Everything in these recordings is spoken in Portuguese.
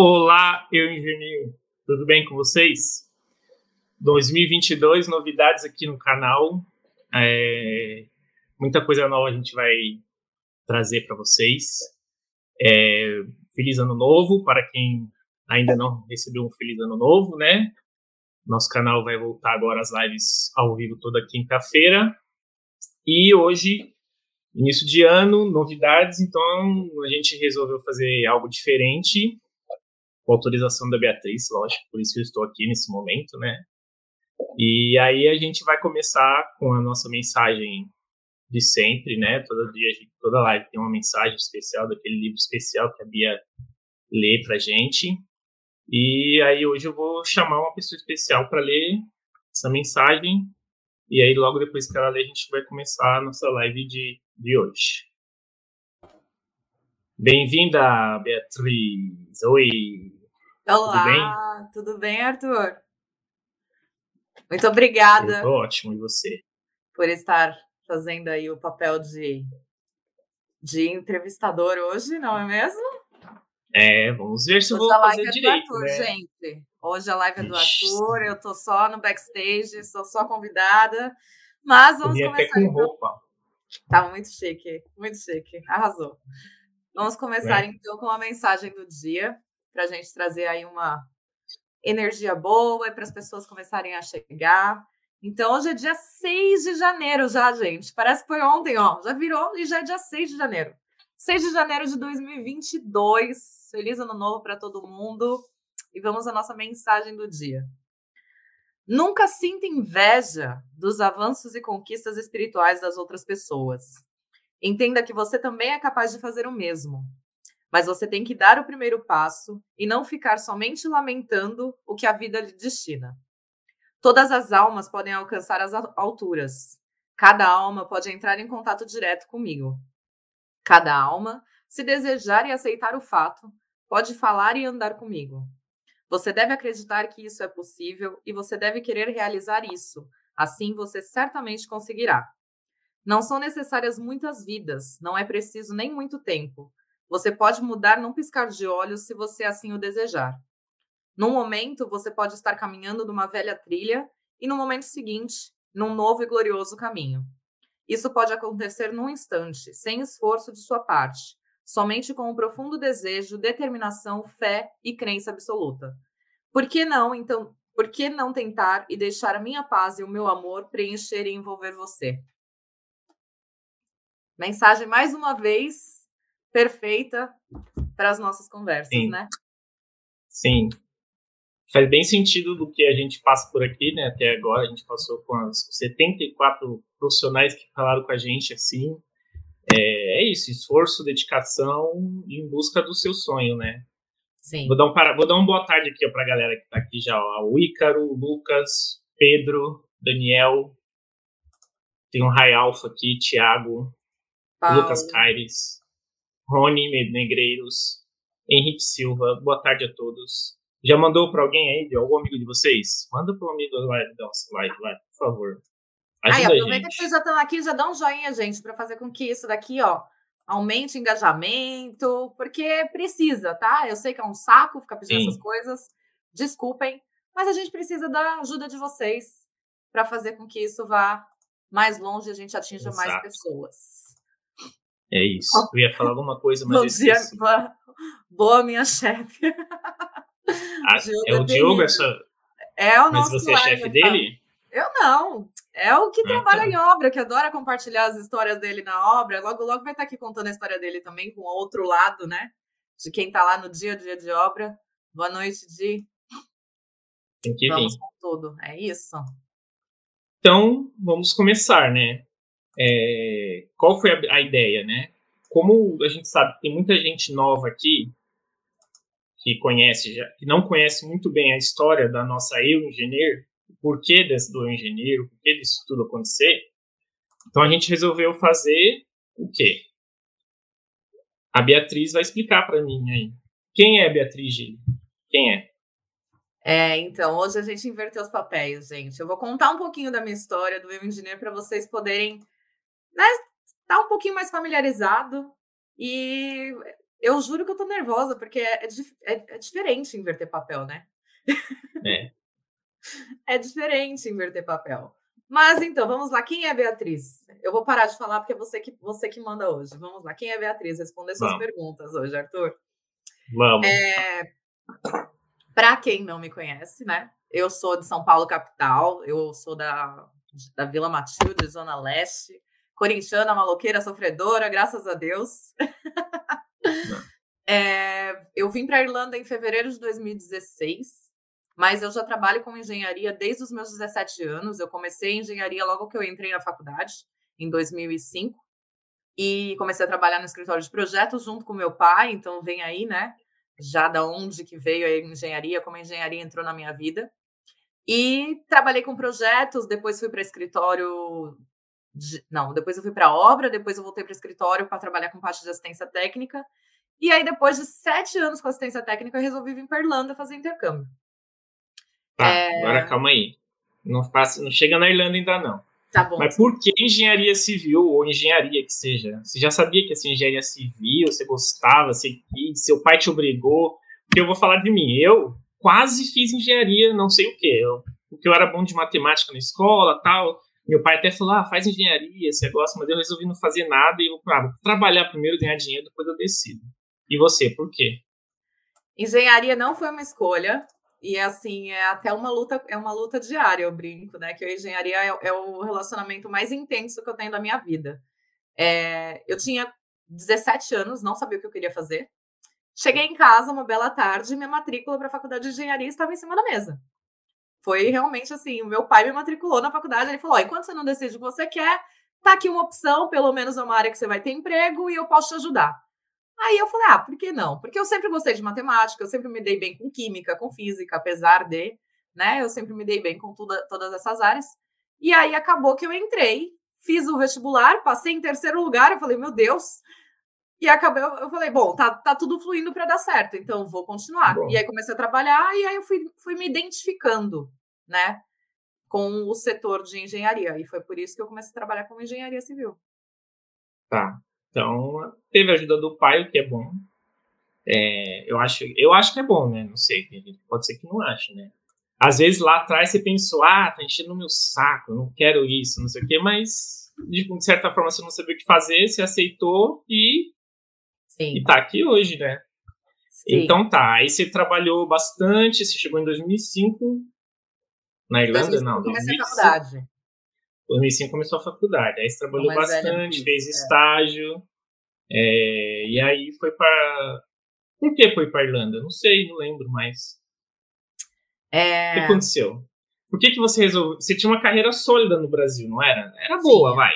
Olá, eu engenheiro, tudo bem com vocês? 2022, novidades aqui no canal, muita coisa nova a gente vai trazer para vocês. Feliz Ano Novo, para quem ainda não recebeu um Feliz Ano Novo, né? Nosso canal vai voltar agora às lives ao vivo toda quinta-feira. E hoje, início de ano, novidades, então a gente resolveu fazer algo diferente, com autorização da Beatriz, lógico, por isso que eu estou aqui nesse momento, né? E aí a gente vai começar com a nossa mensagem de sempre, né? Todo dia, toda live tem uma mensagem especial, daquele livro especial que a Bia lê pra gente. E aí hoje eu vou chamar uma pessoa especial para ler essa mensagem. E aí logo depois que ela ler, a gente vai começar a nossa live de hoje. Bem-vinda, Beatriz. Oi. Olá. Tudo bem, Arthur? Muito obrigada. Tudo ótimo, e você? Por estar fazendo aí o papel de entrevistador hoje, não é mesmo? Vamos ver se eu vou fazer direito, né? Gente, hoje a live é do Arthur, eu tô só no backstage, sou só convidada, mas vamos começar. Até com roupa. Tá muito chique, arrasou. Vamos começar então com a mensagem do dia, pra gente trazer aí uma energia boa e para as pessoas começarem a chegar. Então hoje é dia 6 de janeiro já, gente, parece que foi ontem, ó, já virou e já é dia 6 de janeiro. 6 de janeiro de 2022, feliz ano novo para todo mundo, e vamos à nossa mensagem do dia. Nunca sinta inveja dos avanços e conquistas espirituais das outras pessoas. Entenda que você também é capaz de fazer o mesmo, mas você tem que dar o primeiro passo e não ficar somente lamentando o que a vida lhe destina. Todas as almas podem alcançar as alturas, cada alma pode entrar em contato direto comigo. Cada alma, se desejar e aceitar o fato, pode falar e andar comigo. Você deve acreditar que isso é possível e você deve querer realizar isso. Assim você certamente conseguirá. Não são necessárias muitas vidas, não é preciso nem muito tempo. Você pode mudar num piscar de olhos se você assim o desejar. Num momento, você pode estar caminhando numa velha trilha e no momento seguinte, num novo e glorioso caminho. Isso pode acontecer num instante, sem esforço de sua parte, somente com um profundo desejo, determinação, fé e crença absoluta. Por que não tentar e deixar a minha paz e o meu amor preencher e envolver você? Mensagem, mais uma vez, perfeita para as nossas conversas, sim, né? Sim. Faz bem sentido do que a gente passa por aqui, né? Até agora a gente passou com as 74 profissionais que falaram com a gente, assim. É isso, esforço, dedicação em busca do seu sonho, né? Sim. Vou dar uma boa tarde aqui para a galera que está aqui já. Ó, o Ícaro, o Lucas, Pedro, Daniel. Tem o Rai Alpha aqui, Thiago, Paula. Lucas Caires, Rony Medo Negreiros, Henrique Silva. Boa tarde a todos. Já mandou para alguém aí, de algum amigo de vocês? Manda para um amigo lá, por favor. Ajuda aproveita que vocês já estão aqui, já dá um joinha, gente, para fazer com que isso daqui, ó, aumente o engajamento, porque precisa, tá? Eu sei que é um saco ficar pedindo essas coisas, desculpem, mas a gente precisa da ajuda de vocês para fazer com que isso vá mais longe e a gente atinja mais pessoas. É isso. Eu ia falar alguma coisa, mas... Bom dia, boa minha chefe. É o Diogo, o nosso. Mas você é chefe dele? Eu não. É o que trabalha em obra, que adora compartilhar as histórias dele na obra. Logo, logo vai estar aqui contando a história dele também, com outro lado, né? De quem está lá no dia a dia de obra. Boa noite, Di. Tem que vamos vir com tudo. É isso. Então, vamos começar, né? Qual foi a ideia, né? Como a gente sabe que tem muita gente nova aqui, que não conhece muito bem a história da nossa Will Engineer, o porquê do engenheiro, o porquê disso tudo acontecer. Então, a gente resolveu fazer o quê? A Beatriz vai explicar para mim aí. Quem é a Beatriz, Gil? Quem é? Então, hoje a gente inverteu os papéis, gente. Eu vou contar um pouquinho da minha história do Will Engineer para vocês poderem, né, estar um pouquinho mais familiarizado e Eu juro que eu tô nervosa, porque é diferente inverter papel, né? É. É diferente inverter papel. Mas então, vamos lá. Quem é Beatriz? Eu vou parar de falar porque é você que manda hoje. Vamos lá. Quem é Beatriz? Responder suas perguntas hoje, Arthur. Vamos. Para quem não me conhece, né? Eu sou de São Paulo, capital. Eu sou da Vila Matilde, Zona Leste. Corintiana, maloqueira, sofredora, graças a Deus. Eu vim para a Irlanda em fevereiro de 2016. Mas eu já trabalho com engenharia desde os meus 17 anos. Eu comecei em engenharia logo que eu entrei na faculdade, em 2005. E comecei a trabalhar no escritório de projetos junto com meu pai. Então, vem aí, né? Já da onde que veio a engenharia, como a engenharia entrou na minha vida. E trabalhei com projetos, depois fui para escritório... Depois eu fui para obra, depois eu voltei para escritório para trabalhar com parte de assistência técnica. E aí, depois de 7 anos com assistência técnica, eu resolvi vir para a Irlanda fazer intercâmbio. Tá, agora calma aí. Não chega na Irlanda ainda não. Tá bom. Mas por que engenharia civil ou engenharia que seja? Você já sabia que ia ser engenharia civil? Você gostava? Você quis? Seu pai te obrigou? Porque eu vou falar de mim. Eu quase fiz engenharia, não sei o quê. Porque eu era bom de matemática na escola, tal. Meu pai até falou, faz engenharia, você gosta. Mas eu resolvi não fazer nada e vou trabalhar primeiro, ganhar dinheiro, depois eu decido. E você, por quê? Engenharia não foi uma escolha. E, assim, é até uma luta diária, eu brinco, né? Que a engenharia é o relacionamento mais intenso que eu tenho da minha vida. Eu tinha 17 anos, não sabia o que eu queria fazer. Cheguei em casa uma bela tarde, minha matrícula para a faculdade de engenharia estava em cima da mesa. Foi realmente assim, o meu pai me matriculou na faculdade, ele falou, enquanto você não decide o que você quer, tá aqui uma opção, pelo menos é uma área que você vai ter emprego e eu posso te ajudar. Aí eu falei, por que não? Porque eu sempre gostei de matemática, eu sempre me dei bem com química, com física, apesar de, né? Eu sempre me dei bem com todas essas áreas. E aí acabou que eu entrei, fiz o vestibular, passei em 3º lugar, eu falei, meu Deus. E acabei, eu falei, bom, tá tudo fluindo para dar certo, então vou continuar. Bom. E aí comecei a trabalhar e aí eu fui me identificando, né? Com o setor de engenharia. E foi por isso que eu comecei a trabalhar com engenharia civil. Tá. Então, teve a ajuda do pai, o que é bom. Eu acho que é bom, né? Não sei, pode ser que não ache, né? Às vezes, lá atrás, você pensou, tá enchendo o meu saco, eu não quero isso, não sei o quê, mas, de certa forma, você não sabia o que fazer, você aceitou e tá aqui hoje, né? Sim. Então, tá. Aí você trabalhou bastante, você chegou em 2005, na Irlanda, 2005, não. 2005 comecei a faculdade. 2005 começou a faculdade, aí você trabalhou bastante, fez estágio, e aí foi para... Por que foi para a Irlanda? Não sei, não lembro mais. O que aconteceu? Por que você resolveu... Você tinha uma carreira sólida no Brasil, não era? Era boa, vai.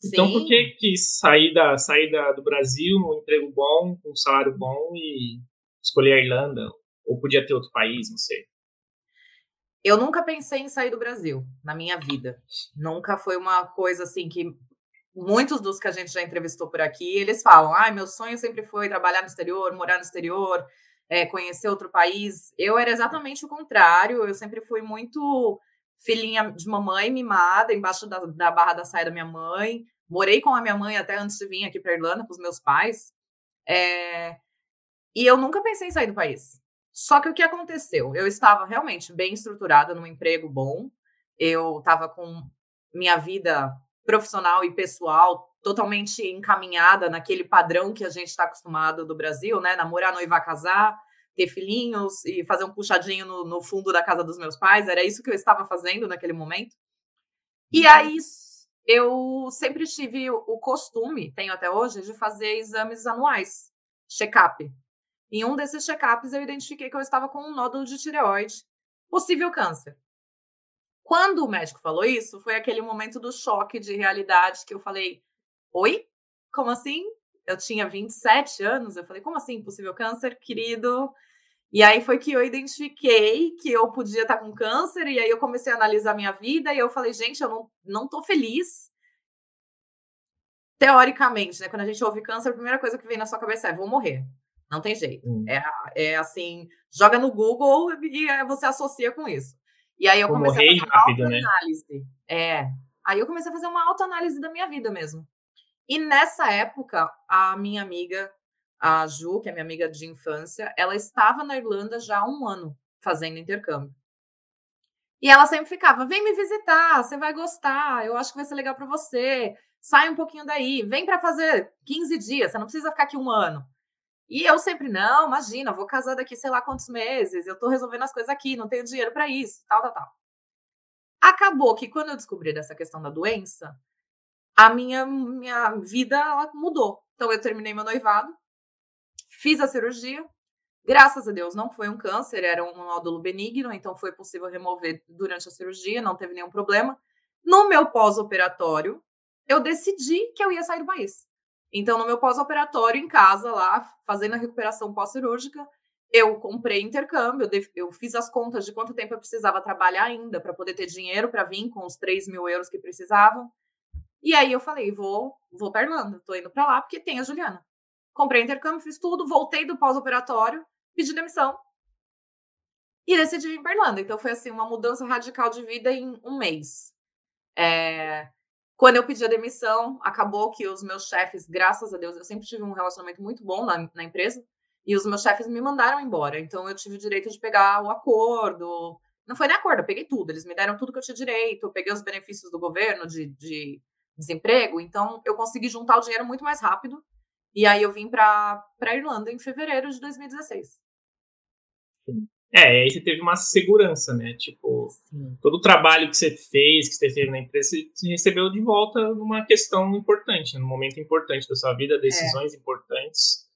Sim. Então, por que quis sair do Brasil, um emprego bom, com um salário bom e escolher a Irlanda? Ou podia ter outro país, não sei. Eu nunca pensei em sair do Brasil na minha vida. Nunca foi uma coisa assim que muitos dos que a gente já entrevistou por aqui, eles falam, meu sonho sempre foi trabalhar no exterior, morar no exterior, conhecer outro país. Eu era exatamente o contrário. Eu sempre fui muito filhinha de mamãe, mimada, embaixo da barra da saia da minha mãe. Morei com a minha mãe até antes de vir aqui para a Irlanda, com os meus pais. E eu nunca pensei em sair do país. Só que o que aconteceu? Eu estava realmente bem estruturada num emprego bom. Eu estava com minha vida profissional e pessoal totalmente encaminhada naquele padrão que a gente está acostumado do Brasil, né? Namorar, noivar, casar, ter filhinhos e fazer um puxadinho no fundo da casa dos meus pais. Era isso que eu estava fazendo naquele momento. E aí, eu sempre tive o costume, tenho até hoje, de fazer exames anuais, check-up. Em um desses check-ups, eu identifiquei que eu estava com um nódulo de tireoide, possível câncer. Quando o médico falou isso, foi aquele momento do choque de realidade que eu falei, oi? Como assim? Eu tinha 27 anos, eu falei, como assim, possível câncer, querido? E aí foi que eu identifiquei que eu podia estar com câncer, e aí eu comecei a analisar minha vida, e eu falei, gente, eu não tô feliz. Teoricamente, né? Quando a gente ouve câncer, a primeira coisa que vem na sua cabeça é, vou morrer. Não tem jeito. É assim, joga no Google e você associa com isso. E aí eu comecei a fazer uma autoanálise. Né? Aí eu comecei a fazer uma autoanálise da minha vida mesmo. E nessa época, a minha amiga, a Ju, que é minha amiga de infância, ela estava na Irlanda já há um ano fazendo intercâmbio. E ela sempre ficava, vem me visitar, você vai gostar, eu acho que vai ser legal para você, sai um pouquinho daí, vem para fazer 15 dias, você não precisa ficar aqui um ano. E eu sempre, não, imagina, vou casar daqui sei lá quantos meses, eu estou resolvendo as coisas aqui, não tenho dinheiro para isso, tal, tal, tal. Acabou que quando eu descobri dessa questão da doença, a minha vida ela mudou. Então eu terminei meu noivado, fiz a cirurgia, graças a Deus não foi um câncer, era um nódulo benigno, então foi possível remover durante a cirurgia, não teve nenhum problema. No meu pós-operatório, eu decidi que eu ia sair do país. Então, no meu pós-operatório, em casa, lá, fazendo a recuperação pós-cirúrgica, eu comprei intercâmbio, eu fiz as contas de quanto tempo eu precisava trabalhar ainda para poder ter dinheiro para vir com os 3.000 euros que precisavam. E aí eu falei, vou para Irlanda, estou indo para lá porque tem a Juliana. Comprei intercâmbio, fiz tudo, voltei do pós-operatório, pedi demissão e decidi ir para Irlanda. Então, foi assim, uma mudança radical de vida em um mês. Quando eu pedi a demissão, acabou que os meus chefes, graças a Deus, eu sempre tive um relacionamento muito bom na empresa, e os meus chefes me mandaram embora. Então, eu tive o direito de pegar o acordo. Não foi nem acordo, eu peguei tudo. Eles me deram tudo que eu tinha direito. Eu peguei os benefícios do governo de desemprego. Então, eu consegui juntar o dinheiro muito mais rápido. E aí, eu vim para a Irlanda em fevereiro de 2016. Aí você teve uma segurança, né? Tipo, sim, todo o trabalho que você fez, que você teve na empresa, você recebeu de volta numa questão importante, num momento importante da sua vida, decisões importantes.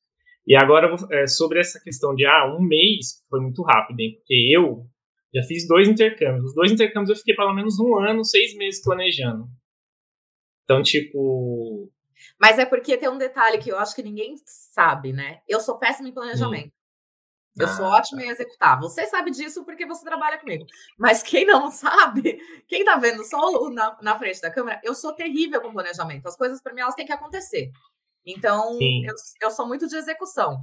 E agora, sobre essa questão de, um mês foi muito rápido, hein? Porque eu já fiz 2 intercâmbios. Os 2 intercâmbios eu fiquei pelo menos 1 ano, 6 meses planejando. Então, tipo... Mas é porque tem um detalhe que eu acho que ninguém sabe, né? Eu sou péssima em planejamento. Eu sou ótima em executar. Você sabe disso porque você trabalha comigo. Mas quem não sabe, quem tá vendo só na frente da câmera, eu sou terrível com planejamento. As coisas, para mim, elas têm que acontecer. Então, eu sou muito de execução.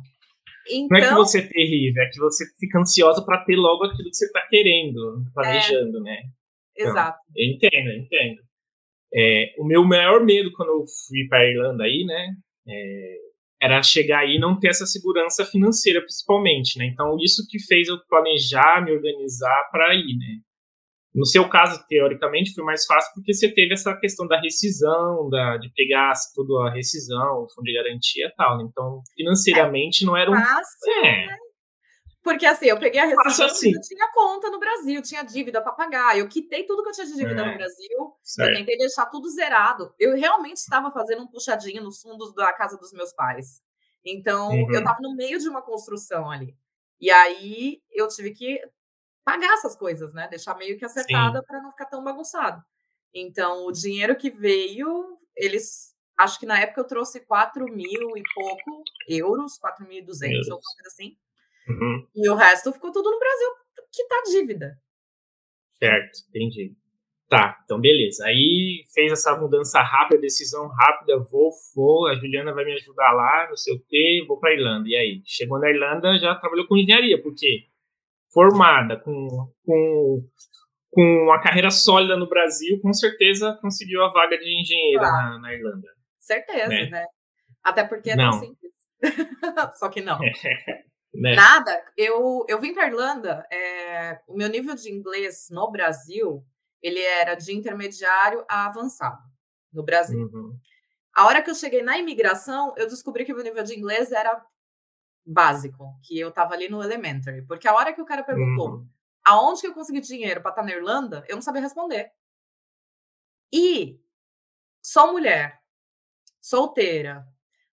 Então, não é que você é terrível, é que você fica ansiosa para ter logo aquilo que você tá querendo, planejando, né? Exato. Então, eu entendo. O meu maior medo quando eu fui para Irlanda aí, né? Era chegar aí e não ter essa segurança financeira, principalmente, né? Então, isso que fez eu planejar, me organizar para ir, né? No seu caso, teoricamente, foi mais fácil porque você teve essa questão da rescisão, de pegar tudo a rescisão, o fundo de garantia e tal, né? Então, financeiramente, não era um... Fácil, né? Porque, assim, eu peguei a rescisão assim. Eu tinha conta no Brasil, tinha dívida para pagar, eu quitei tudo que eu tinha de dívida no Brasil, certo. Eu tentei deixar tudo zerado. Eu realmente estava fazendo um puxadinho nos fundos da casa dos meus pais. Então, eu estava no meio de uma construção ali. E aí, eu tive que pagar essas coisas, né? Deixar meio que acertada para não ficar tão bagunçado. Então, o dinheiro que veio, eles... Acho que na época eu trouxe 4.000 e pouco euros, 4.200 ou coisa assim. E o resto ficou tudo no Brasil, que tá dívida. Certo, entendi. Tá, então beleza. Aí fez essa mudança rápida, decisão rápida, a Juliana vai me ajudar lá, não sei o quê, vou pra Irlanda. E aí, chegou na Irlanda, já trabalhou com engenharia, porque formada, com uma carreira sólida no Brasil, com certeza conseguiu a vaga de engenheira na Irlanda. Certeza, né? Até porque é tão simples. Só que não. Né? Nada, eu vim para a Irlanda, o meu nível de inglês no Brasil, ele era de intermediário a avançado, no Brasil. A hora que eu cheguei na imigração, eu descobri que o meu nível de inglês era básico, que eu estava ali no elementary, porque a hora que o cara perguntou aonde que eu consegui dinheiro para estar na Irlanda, eu não sabia responder. E sou mulher, solteira,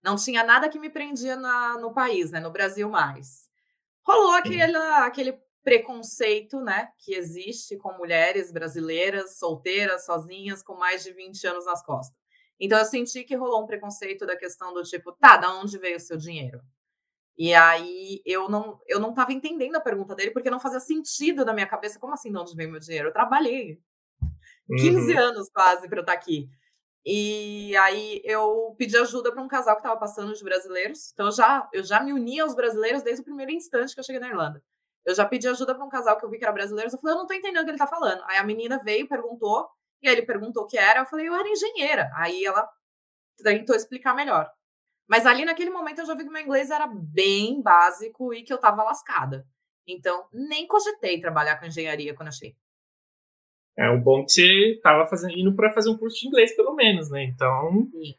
não tinha nada que me prendia no país, né? No Brasil mais. Rolou aquele preconceito, né? Que existe com mulheres brasileiras, solteiras, sozinhas, com mais de 20 anos nas costas. Então, eu senti que rolou um preconceito da questão do tipo, da onde veio o seu dinheiro? E aí, eu não estava entendendo a pergunta dele, porque não fazia sentido na minha cabeça. Como assim, de onde veio meu dinheiro? Eu trabalhei 15 anos quase para eu estar aqui. E aí eu pedi ajuda para um casal que estava passando de brasileiros. Então eu já me uni aos brasileiros desde o primeiro instante que eu cheguei na Irlanda. Eu já pedi ajuda para um casal que eu vi que era brasileiro. Eu falei, eu não estou entendendo o que ele está falando. Aí a menina veio, perguntou. E aí ele perguntou o que era. Eu falei, eu era engenheira. Aí ela tentou explicar melhor. Mas ali naquele momento eu já vi que meu inglês era bem básico e que eu estava lascada. Então, nem cogitei trabalhar com engenharia quando eu cheguei. É, o bom que você estava indo para fazer um curso de inglês, pelo menos, né? Então, sim,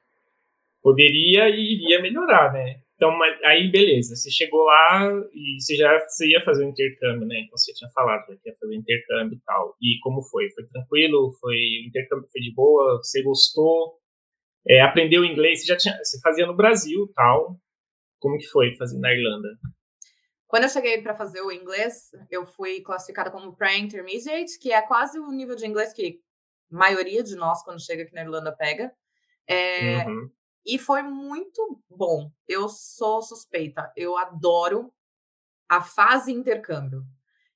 poderia e iria melhorar, né? Então, aí, beleza. Você chegou lá e você ia fazer o intercâmbio, né? Então, você tinha falado que ia fazer o intercâmbio e tal. E como foi? Foi tranquilo? O intercâmbio foi de boa? Você gostou? É, aprendeu inglês? Você fazia no Brasil e tal. Como que foi fazer na Irlanda? Quando eu cheguei para fazer o inglês, eu fui classificada como pre-intermediate, que é quase o nível de inglês que a maioria de nós, quando chega aqui na Irlanda, pega. Uhum. E foi muito bom. Eu sou suspeita. Eu adoro a fase intercâmbio.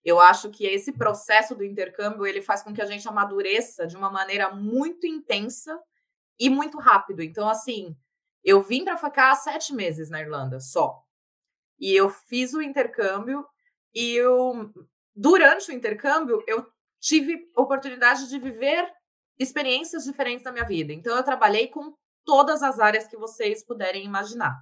Eu acho que esse processo do intercâmbio, ele faz com que a gente amadureça de uma maneira muito intensa e muito rápido. Então, assim, eu vim para ficar 7 meses na Irlanda só. E eu fiz o intercâmbio e durante o intercâmbio, eu tive oportunidade de viver experiências diferentes na minha vida. Então, eu trabalhei com todas as áreas que vocês puderem imaginar.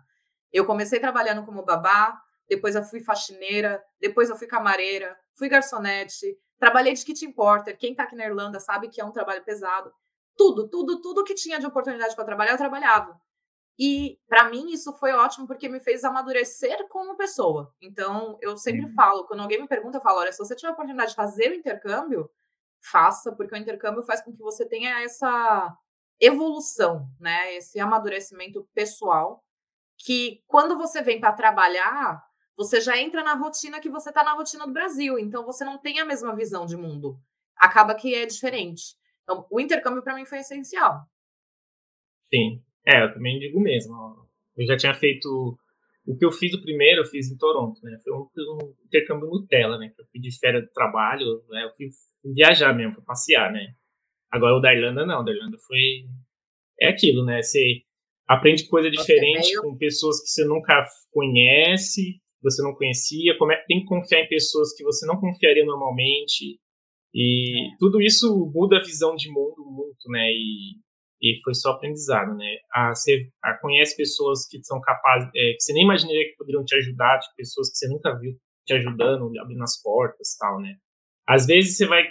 Eu comecei trabalhando como babá, depois eu fui faxineira, depois eu fui camareira, fui garçonete, trabalhei de kitchen porter. Quem está aqui na Irlanda sabe que é um trabalho pesado. Tudo que tinha de oportunidade para trabalhar, eu trabalhava. E, para mim, isso foi ótimo, porque me fez amadurecer como pessoa. Então, eu sempre falo, quando alguém me pergunta, eu falo, olha, se você tiver a oportunidade de fazer o intercâmbio, faça, porque o intercâmbio faz com que você tenha essa evolução, né? Esse amadurecimento pessoal, que quando você vem para trabalhar, você já entra na rotina que você está na rotina do Brasil. Então, você não tem a mesma visão de mundo. Acaba que é diferente. Então, o intercâmbio, para mim, foi essencial. Sim. É, eu também digo mesmo. Eu já tinha feito... O que eu fiz o primeiro, eu fiz em Toronto, né? Foi um intercâmbio Nutella, né? Eu fui de férias do trabalho, né? Eu fui viajar mesmo, fui passear, né? Agora o da Irlanda, não. O da Irlanda foi... É aquilo, né? Você aprende coisa diferente com pessoas que você nunca conhece, você não conhecia. Tem que confiar em pessoas que você não confiaria normalmente. E tudo isso muda a visão de mundo muito, né? E foi só aprendizado, né? Você conhece pessoas que são capazes, que você nem imaginaria que poderiam te ajudar, tipo, pessoas que você nunca viu te ajudando, abrindo as portas e tal, né? Às vezes você vai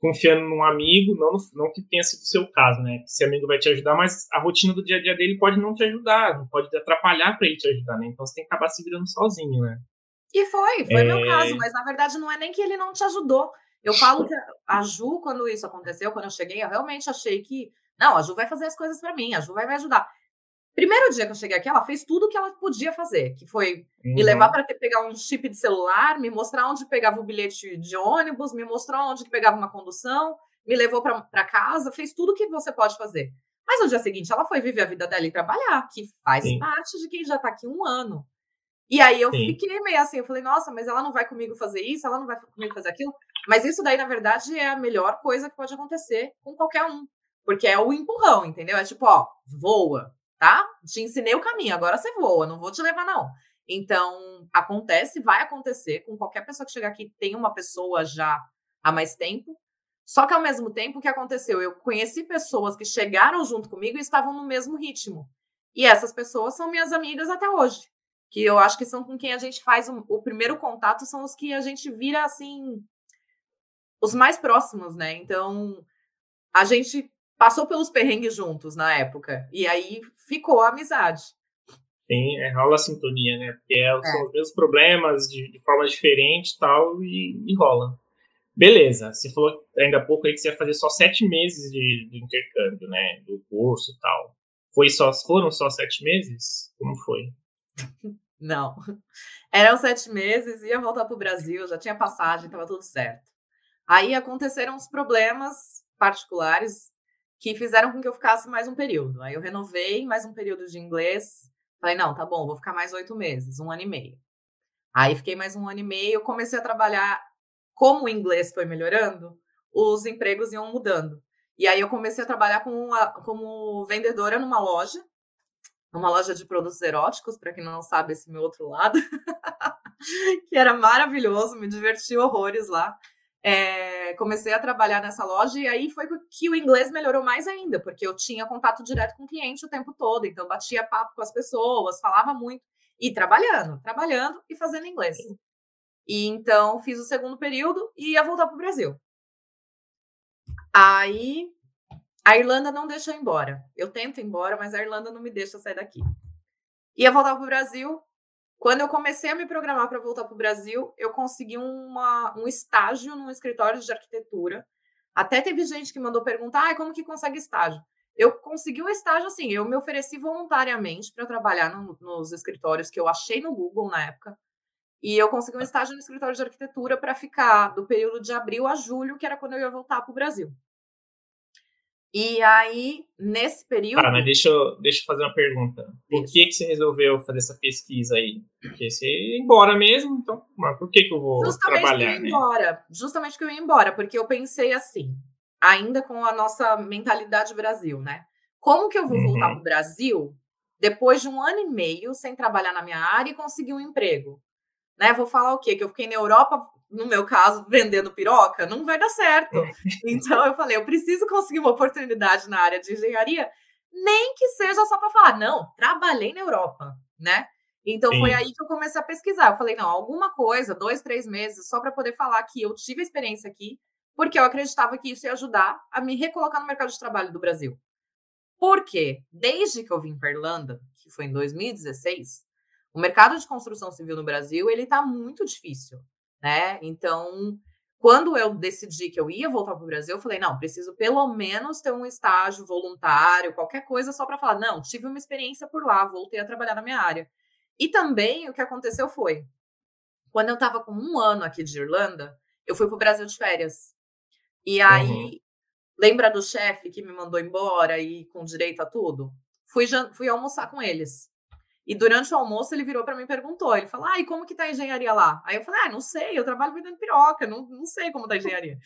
confiando num amigo, não que tenha sido o seu caso, né? Esse amigo vai te ajudar, mas a rotina do dia a dia dele pode não te ajudar, não pode atrapalhar para ele te ajudar, né? Então você tem que acabar se virando sozinho, né? E foi meu caso, mas na verdade não é nem que ele não te ajudou. Eu falo que a Ju, quando isso aconteceu, quando eu cheguei, eu realmente achei que não, a Ju vai fazer as coisas para mim, a Ju vai me ajudar. Primeiro dia que eu cheguei aqui, ela fez tudo o que ela podia fazer, que foi me levar para pegar um chip de celular, me mostrar onde pegava o bilhete de ônibus, me mostrou onde que pegava uma condução, me levou para casa, fez tudo o que você pode fazer. Mas no dia seguinte, ela foi viver a vida dela e trabalhar, que faz parte de quem já está aqui 1 ano. E aí eu fiquei meio assim, eu falei, nossa, mas ela não vai comigo fazer isso, ela não vai comigo fazer aquilo. Mas isso daí, na verdade, é a melhor coisa que pode acontecer com qualquer um. Porque é o empurrão, entendeu? É tipo, ó, voa, tá? Te ensinei o caminho, agora você voa, não vou te levar, não. Então, vai acontecer com qualquer pessoa que chegar aqui, tem uma pessoa já há mais tempo. Só que, ao mesmo tempo, o que aconteceu? Eu conheci pessoas que chegaram junto comigo e estavam no mesmo ritmo. E essas pessoas são minhas amigas até hoje. Que eu acho que são com quem a gente faz o primeiro contato, são os que a gente vira, assim, os mais próximos, né? Então, a gente passou pelos perrengues juntos na época. E aí ficou a amizade. Sim, rola a sintonia, né? Porque são os mesmos problemas de forma diferente e tal, e rola. Beleza, você falou ainda há pouco aí que você ia fazer só 7 meses de intercâmbio, né? Do curso e tal. Foram só 7 meses? Como foi? Não. Eram 7 meses, ia voltar pro Brasil, já tinha passagem, estava tudo certo. Aí aconteceram uns problemas particulares que fizeram com que eu ficasse mais um período. Aí eu renovei mais um período de inglês. Falei, não, tá bom, vou ficar mais 8 meses, 1 ano e meio. Aí fiquei mais 1 ano e meio, comecei a trabalhar. Como o inglês foi melhorando, os empregos iam mudando. E aí eu comecei a trabalhar como vendedora numa loja de produtos eróticos, para quem não sabe, esse meu outro lado, que era maravilhoso, me diverti horrores lá. comecei a trabalhar nessa loja e aí foi que o inglês melhorou mais ainda, porque eu tinha contato direto com o cliente o tempo todo, então batia papo com as pessoas, falava muito e trabalhando e fazendo inglês. E então fiz o segundo período e ia voltar para o Brasil. Aí a Irlanda não deixa eu ir embora. Eu tento ir embora, mas a Irlanda não me deixa sair daqui. Ia voltar para o Brasil. Quando eu comecei a me programar para voltar para o Brasil, eu consegui um estágio num escritório de arquitetura. Até teve gente que mandou perguntar, como que consegue estágio? Eu consegui um estágio assim, eu me ofereci voluntariamente para trabalhar nos escritórios que eu achei no Google na época. E eu consegui um estágio no escritório de arquitetura para ficar do período de abril a julho, que era quando eu ia voltar para o Brasil. E aí, nesse período... Mas deixa eu fazer uma pergunta. Por que você resolveu fazer essa pesquisa aí? Porque você ia embora mesmo, então mas por que eu vou trabalhar? Justamente que eu ia embora, porque eu pensei assim, ainda com a nossa mentalidade Brasil, né? Como que eu vou voltar para o Brasil depois de 1 ano e meio sem trabalhar na minha área e conseguir um emprego? Né? Vou falar o quê? Que eu fiquei na Europa... no meu caso, vendendo piroca, não vai dar certo. Então, eu falei, eu preciso conseguir uma oportunidade na área de engenharia, nem que seja só para falar, não, trabalhei na Europa, né? Então, Foi aí que eu comecei a pesquisar. Eu falei, não, alguma coisa, 2, 3 meses, só para poder falar que eu tive experiência aqui, porque eu acreditava que isso ia ajudar a me recolocar no mercado de trabalho do Brasil. Porque, desde que eu vim para a Irlanda, que foi em 2016, o mercado de construção civil no Brasil, ele está muito difícil. Né? Então, quando eu decidi que eu ia voltar para o Brasil, eu falei, não, preciso pelo menos ter um estágio voluntário, qualquer coisa só para falar, não, tive uma experiência por lá, voltei a trabalhar na minha área. E também o que aconteceu foi, quando eu estava com 1 ano aqui de Irlanda, eu fui para o Brasil de férias. E aí, lembra do chefe que me mandou embora e com direito a tudo? Fui almoçar com eles. E durante o almoço ele virou para mim e perguntou, ele falou, e como que tá a engenharia lá? Aí eu falei, não sei, eu trabalho vendendo piroca, não sei como tá a engenharia.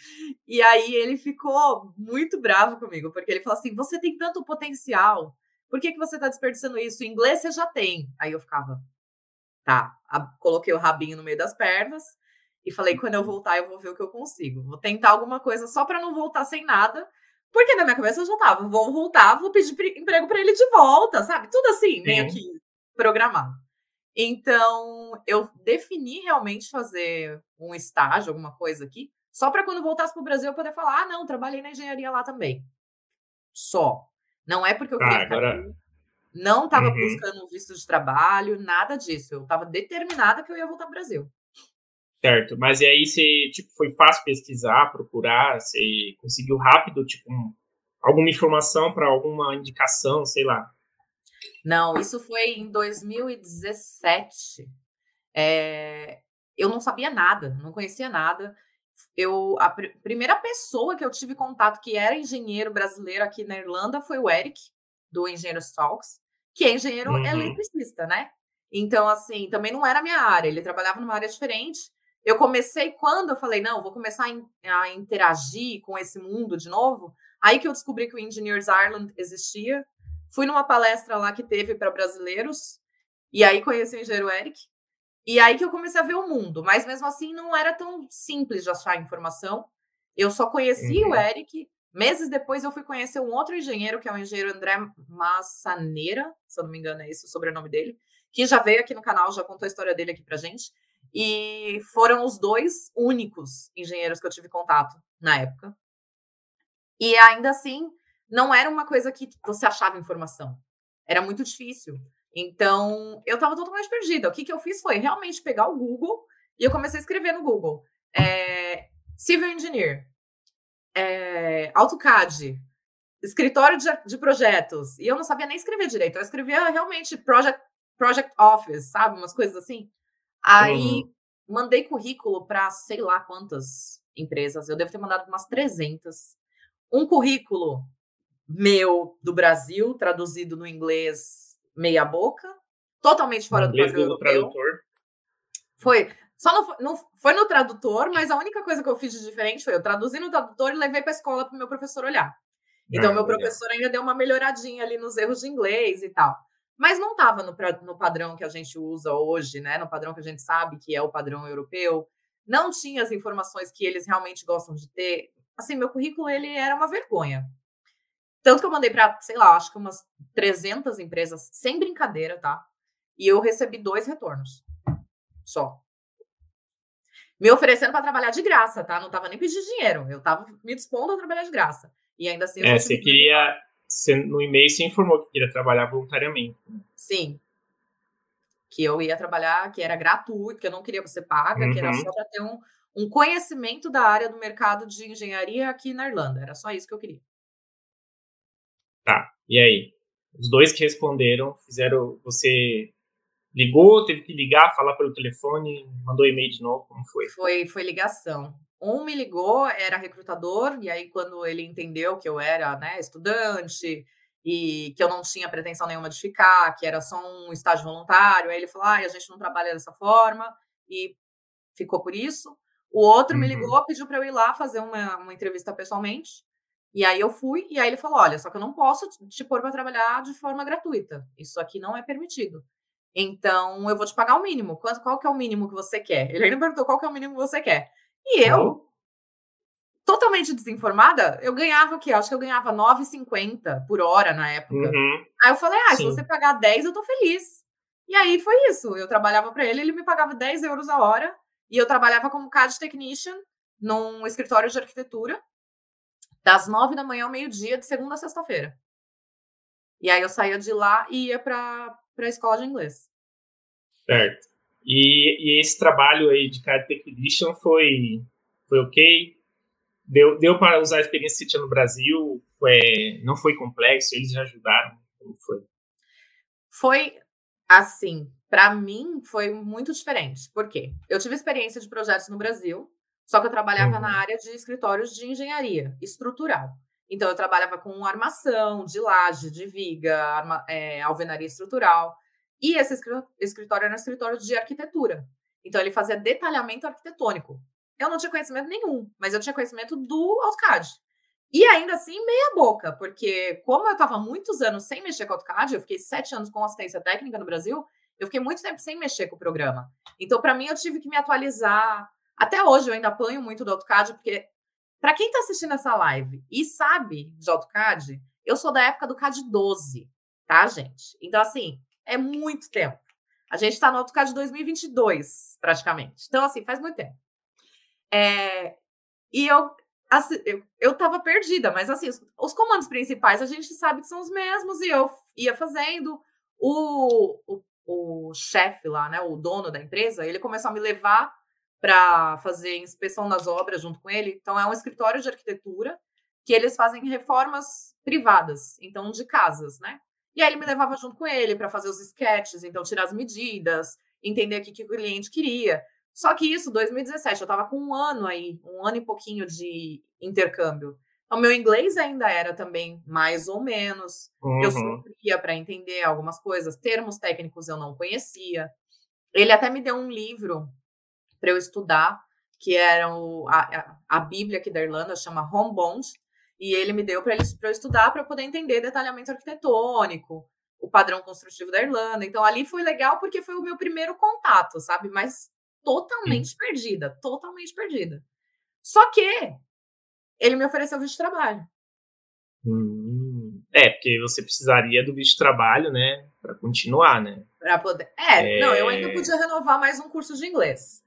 E aí ele ficou muito bravo comigo, porque ele falou assim, você tem tanto potencial, por que você tá desperdiçando isso? Em inglês você já tem. Aí eu ficava, tá, coloquei o rabinho no meio das pernas e falei, quando eu voltar eu vou ver o que eu consigo, vou tentar alguma coisa só para não voltar sem nada, porque na minha cabeça eu já tava, vou voltar, vou pedir emprego para ele de volta, sabe? Tudo assim, meio que... programado. Então, eu defini realmente fazer um estágio, alguma coisa aqui, só para quando voltasse para o Brasil eu poder falar, não, trabalhei na engenharia lá também. Só. Não é porque eu queria ficar aqui. Não estava buscando um visto de trabalho, nada disso. Eu estava determinada que eu ia voltar para o Brasil. Certo. Mas e aí você, foi fácil pesquisar, procurar, você conseguiu rápido, alguma informação para alguma indicação, sei lá. Não, isso foi em 2017. Eu não sabia nada, não conhecia nada. A primeira pessoa que eu tive contato que era engenheiro brasileiro aqui na Irlanda foi o Eric, do Engenheiros Talks, que é engenheiro eletricista, né? Então, assim, também não era a minha área, ele trabalhava numa área diferente. Eu comecei quando eu falei, não, vou começar a interagir com esse mundo de novo. Aí que eu descobri que o Engineers Ireland existia. Fui numa palestra lá que teve para brasileiros, e aí conheci o engenheiro Eric, e aí que eu comecei a ver o mundo, mas mesmo assim não era tão simples de achar informação, eu só conheci o Eric, meses depois eu fui conhecer um outro engenheiro, que é o engenheiro André Massaneira, se eu não me engano é esse o sobrenome dele, que já veio aqui no canal, já contou a história dele aqui pra gente, e foram os 2 únicos engenheiros que eu tive contato na época, e ainda assim, não era uma coisa que você achava informação. Era muito difícil. Então, eu estava totalmente perdida. O que eu fiz foi realmente pegar o Google e eu comecei a escrever no Google. Civil Engineer. AutoCAD. Escritório de projetos. E eu não sabia nem escrever direito. Eu escrevia realmente Project Office, sabe? Umas coisas assim. Aí, mandei currículo para sei lá quantas empresas. Eu devo ter mandado umas 300. Um currículo... meu, do Brasil, traduzido no inglês meia boca, totalmente fora do padrão europeu. Foi no tradutor, mas a única coisa que eu fiz de diferente foi eu traduzi no tradutor e levei para a escola para o meu professor olhar. Então, meu professor ainda deu uma melhoradinha ali nos erros de inglês e tal. Mas não estava no padrão que a gente usa hoje, né? No padrão que a gente sabe que é o padrão europeu. não tinha as informações que eles realmente gostam de ter. Assim, meu currículo, ele era uma vergonha. Tanto que eu mandei para, sei lá, acho que umas 300 empresas, sem brincadeira, tá? E eu recebi 2 retornos. Só. Me oferecendo para trabalhar de graça, tá? Não tava nem pedindo dinheiro. Eu tava me dispondo a trabalhar de graça. E ainda assim... É, você queria... No e-mail você informou que queria trabalhar voluntariamente. Sim. Que eu ia trabalhar, que era gratuito, que eu não queria você paga, que era só para ter um conhecimento da área do mercado de engenharia aqui na Irlanda. Era só isso que eu queria. Tá. E aí? Os 2 que responderam fizeram... Você... Ligou, teve que ligar, falar pelo telefone, mandou e-mail de novo, como foi? Foi ligação. Um me ligou, era recrutador, e aí quando ele entendeu que eu era, né, estudante e que eu não tinha pretensão nenhuma de ficar, que era só um estágio voluntário, aí ele falou, a gente não trabalha dessa forma, e ficou por isso. O outro me ligou, pediu para eu ir lá fazer uma entrevista pessoalmente, e aí eu fui, e aí ele falou, olha, só que eu não posso te pôr para trabalhar de forma gratuita, isso aqui não é permitido. Então, eu vou te pagar o mínimo. Qual que é o mínimo que você quer? Ele ainda perguntou qual que é o mínimo que você quer. E eu, totalmente desinformada, eu ganhava o quê? Acho que eu ganhava 9,50 por hora na época. Aí eu falei, se você pagar 10, eu tô feliz. E aí foi isso. Eu trabalhava pra ele, ele me pagava 10 euros a hora. E eu trabalhava como CAD Technician num escritório de arquitetura, das 9 da manhã ao meio-dia, de segunda a sexta-feira. E aí eu saía de lá e ia para a escola de inglês. Certo. E esse trabalho aí de CAD Technician foi ok? Deu para usar a experiência que você tinha no Brasil? Não foi complexo? Eles já ajudaram? Como foi? Foi assim, para mim foi muito diferente. Por quê? Eu tive experiência de projetos no Brasil, só que eu trabalhava na área de escritórios de engenharia estrutural. Então, eu trabalhava com armação, de laje, de viga, alvenaria estrutural. E esse escritório era um escritório de arquitetura. Então, ele fazia detalhamento arquitetônico. Eu não tinha conhecimento nenhum, mas eu tinha conhecimento do AutoCAD. E ainda assim, meia boca, porque como eu estava muitos anos sem mexer com AutoCAD, eu fiquei 7 anos com assistência técnica no Brasil, eu fiquei muito tempo sem mexer com o programa. Então, para mim, eu tive que me atualizar. Até hoje, eu ainda apanho muito do AutoCAD, porque... Para quem está assistindo essa live e sabe de AutoCAD, eu sou da época do CAD 12, tá, gente? Então, assim, é muito tempo. A gente está no AutoCAD 2022, praticamente. Então, assim, faz muito tempo. E eu estava perdida, mas, assim, os comandos principais a gente sabe que são os mesmos e eu ia fazendo. O chefe lá, né, o dono da empresa, ele começou a me levar para fazer inspeção das obras junto com ele. Então, é um escritório de arquitetura que eles fazem reformas privadas, então, de casas, né? E aí, ele me levava junto com ele para fazer os sketches, então, tirar as medidas, entender o que o cliente queria. Só que isso, 2017, eu estava com 1 ano aí, 1 ano e pouquinho de intercâmbio. Então, meu inglês ainda era também mais ou menos. Eu sofria para entender algumas coisas. Termos técnicos eu não conhecia. Ele até me deu um livro para eu estudar, que era a Bíblia aqui da Irlanda, chama Homebond, e ele me deu para eu estudar, para eu poder entender detalhamento arquitetônico, o padrão construtivo da Irlanda. Então, ali foi legal, porque foi o meu primeiro contato, sabe? Mas totalmente perdida, totalmente perdida. Só que ele me ofereceu o visto de trabalho. Porque você precisaria do visto de trabalho, né? Para continuar, né? Para poder... Não, eu ainda podia renovar mais um curso de inglês.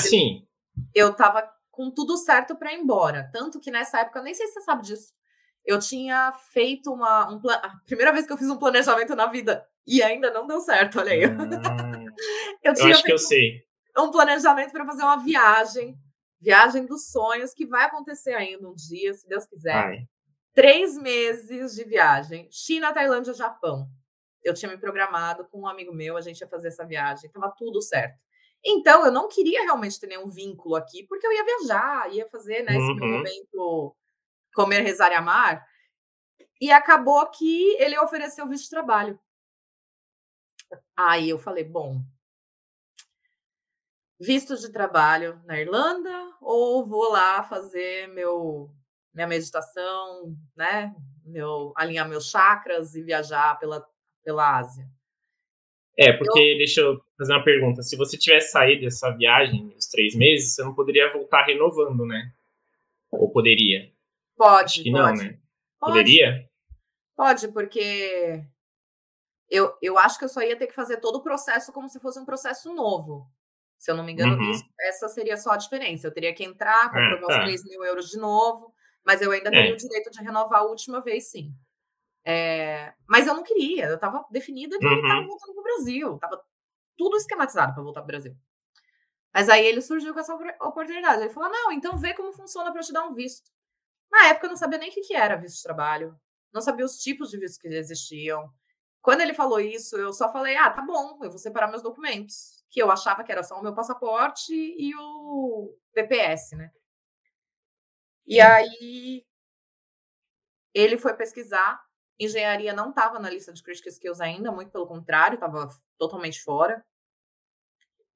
Sim. Eu tava com tudo certo para ir embora. Tanto que nessa época, eu nem sei se você sabe disso, eu tinha feito a primeira vez que eu fiz um planejamento na vida. E ainda não deu certo, olha aí. Eu acho que eu sei. Um planejamento para fazer uma viagem. Viagem dos sonhos, que vai acontecer ainda um dia, se Deus quiser. 3 meses de viagem. China, Tailândia, Japão. Eu tinha me programado com um amigo meu, a gente ia fazer essa viagem. Tava tudo certo. Então, eu não queria realmente ter nenhum vínculo aqui, porque eu ia viajar, ia fazer, né, esse meu momento comer, rezar e amar. E acabou que ele ofereceu o visto de trabalho. Aí eu falei, bom, visto de trabalho na Irlanda, ou vou lá fazer minha meditação, né, alinhar meus chakras e viajar pela Ásia. É, porque, deixa eu fazer uma pergunta, se você tivesse saído dessa viagem, os 3 meses, você não poderia voltar renovando, né? Ou poderia? Pode, pode. Não, né? Poderia? Pode, porque eu acho que eu só ia ter que fazer todo o processo como se fosse um processo novo. Se eu não me engano, essa seria só a diferença. Eu teria que entrar, comprovar os 3 mil euros de novo, mas eu ainda teria o direito de renovar a última vez, sim. É, mas eu não queria, eu estava definida que eu estava voltando para o Brasil, estava tudo esquematizado para voltar para o Brasil. Mas aí ele surgiu com essa oportunidade, ele falou, não, então vê como funciona para eu te dar um visto. Na época eu não sabia nem o que era visto de trabalho, não sabia os tipos de vistos que existiam. Quando ele falou isso, eu só falei, ah, tá bom, eu vou separar meus documentos, que eu achava que era só o meu passaporte e o BPS, né? E aí ele foi pesquisar. Engenharia não estava na lista de critical skills ainda, muito pelo contrário, estava totalmente fora.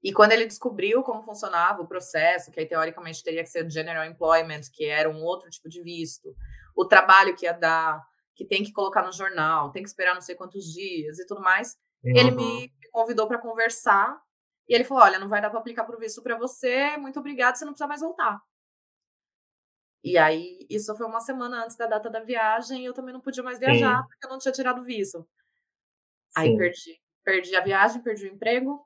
E quando ele descobriu como funcionava o processo, que aí teoricamente teria que ser o general employment, que era um outro tipo de visto, o trabalho que ia dar, que tem que colocar no jornal, tem que esperar não sei quantos dias e tudo mais, ele me convidou para conversar e ele falou, olha, não vai dar para aplicar para o visto para você, muito obrigado, você não precisa mais voltar. E aí, isso foi uma semana antes da data da viagem, e eu também não podia mais viajar, porque eu não tinha tirado o visto. Sim. Aí perdi a viagem, perdi o emprego,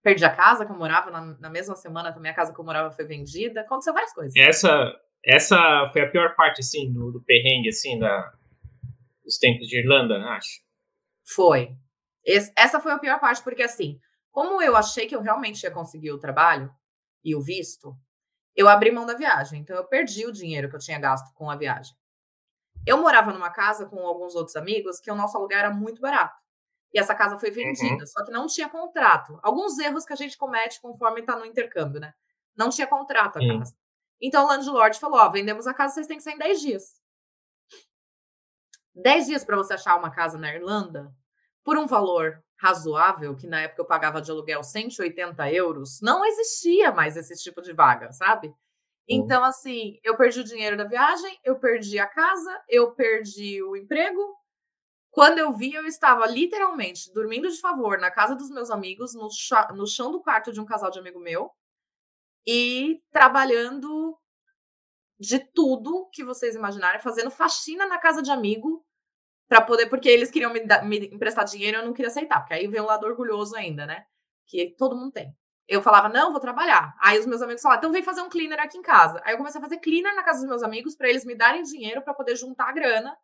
perdi a casa que eu morava, na mesma semana também a casa que eu morava foi vendida, aconteceu várias coisas. Essa foi a pior parte, assim, do perrengue, assim, dos tempos de Irlanda, acho. Foi. Essa foi a pior parte, porque assim, como eu achei que eu realmente ia conseguir o trabalho e o visto, eu abri mão da viagem, então eu perdi o dinheiro que eu tinha gasto com a viagem. Eu morava numa casa com alguns outros amigos que o nosso aluguel era muito barato. E essa casa foi vendida, só que não tinha contrato. Alguns erros que a gente comete conforme está no intercâmbio, né? Não tinha contrato a casa. Então o landlord falou, ó, vendemos a casa, vocês têm que sair em 10 dias. 10 dias para você achar uma casa na Irlanda, por um valor razoável, que na época eu pagava de aluguel 180 euros, não existia mais esse tipo de vaga, sabe? Então, assim, eu perdi o dinheiro da viagem, eu perdi a casa, eu perdi o emprego. Quando eu vi, eu estava literalmente dormindo de favor na casa dos meus amigos, no chão do quarto de um casal de amigo meu, e trabalhando de tudo que vocês imaginarem, fazendo faxina na casa de amigo, para poder, porque eles queriam me emprestar dinheiro e eu não queria aceitar, porque aí veio o lado orgulhoso ainda, né? Que todo mundo tem. Eu falava, não, vou trabalhar. Aí os meus amigos falavam, então vem fazer um cleaner aqui em casa. Aí eu comecei a fazer cleaner na casa dos meus amigos para eles me darem dinheiro para poder juntar a grana,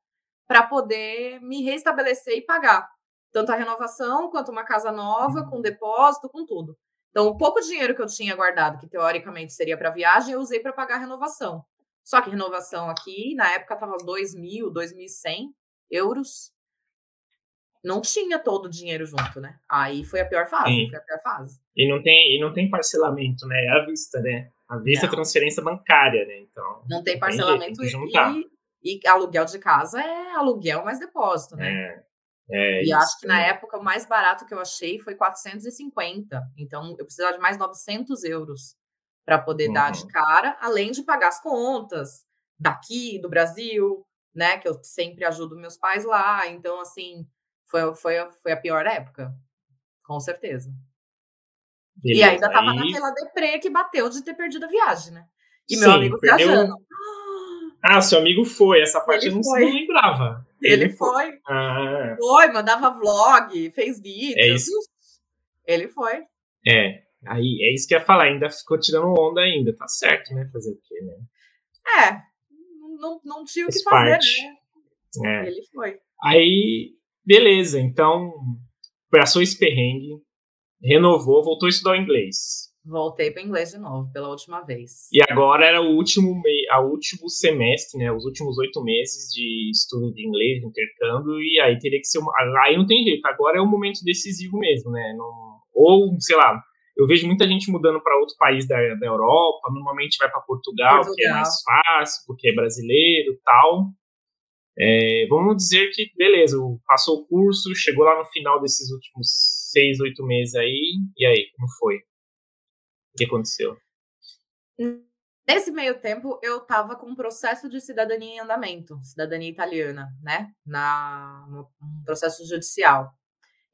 para poder me restabelecer e pagar. Tanto a renovação, quanto uma casa nova, com depósito, com tudo. Então, o pouco dinheiro que eu tinha guardado, que teoricamente seria para viagem, eu usei para pagar a renovação. Só que renovação aqui, na época, estava 2.000, 2.100. euros, não tinha todo o dinheiro junto, né? Aí foi a pior fase, foi a pior fase. E não tem parcelamento, né? É à vista, né? À vista é transferência bancária, né? Então, não tem parcelamento e aluguel de casa é aluguel mais depósito, né? E isso, acho que na época o mais barato que eu achei foi 450. Então, eu precisava de mais 900 euros para poder dar de cara, além de pagar as contas daqui, do Brasil, né, que eu sempre ajudo meus pais lá, então, assim, foi a pior época, com certeza. Beleza, e ainda tava naquela deprê que bateu de ter perdido a viagem, né? E meu amigo viajando. Ah, seu amigo foi, essa parte eu não lembrava. Ele foi. Ah. Foi, mandava vlog, fez vídeo. É isso. Ele foi. Aí é isso que eu ia falar, ainda ficou tirando onda ainda, tá certo, né, fazer o quê, né? Não tinha o que fazer, né? Ele foi. Aí, beleza. Então, passou esse perrengue, renovou, voltou a estudar inglês. Voltei para inglês de novo, pela última vez. E agora era o último semestre, né? Os últimos 8 meses de estudo de inglês, de intercâmbio, e aí teria que ser... Aí não tem jeito, agora é o momento decisivo mesmo, né? Não, ou, sei lá, eu vejo muita gente mudando para outro país da Europa, normalmente vai para Portugal, que é mais fácil, porque é brasileiro e tal. Vamos dizer que, beleza, passou o curso, chegou lá no final desses últimos 6, 8 meses aí, e aí, como foi? O que aconteceu? Nesse meio tempo, eu estava com um processo de cidadania em andamento, cidadania italiana, né? Um processo judicial.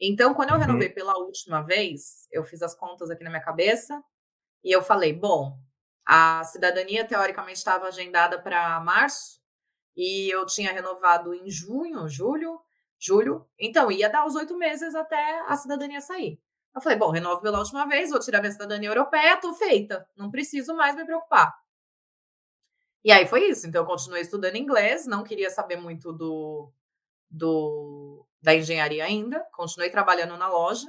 Então, quando eu renovei pela última vez, eu fiz as contas aqui na minha cabeça e eu falei, bom, a cidadania teoricamente estava agendada para março e eu tinha renovado em julho, então ia dar os 8 meses até a cidadania sair. Eu falei, bom, renovo pela última vez, vou tirar minha cidadania europeia, tô feita, não preciso mais me preocupar. E aí foi isso, então eu continuei estudando inglês, não queria saber muito da engenharia ainda, continuei trabalhando na loja,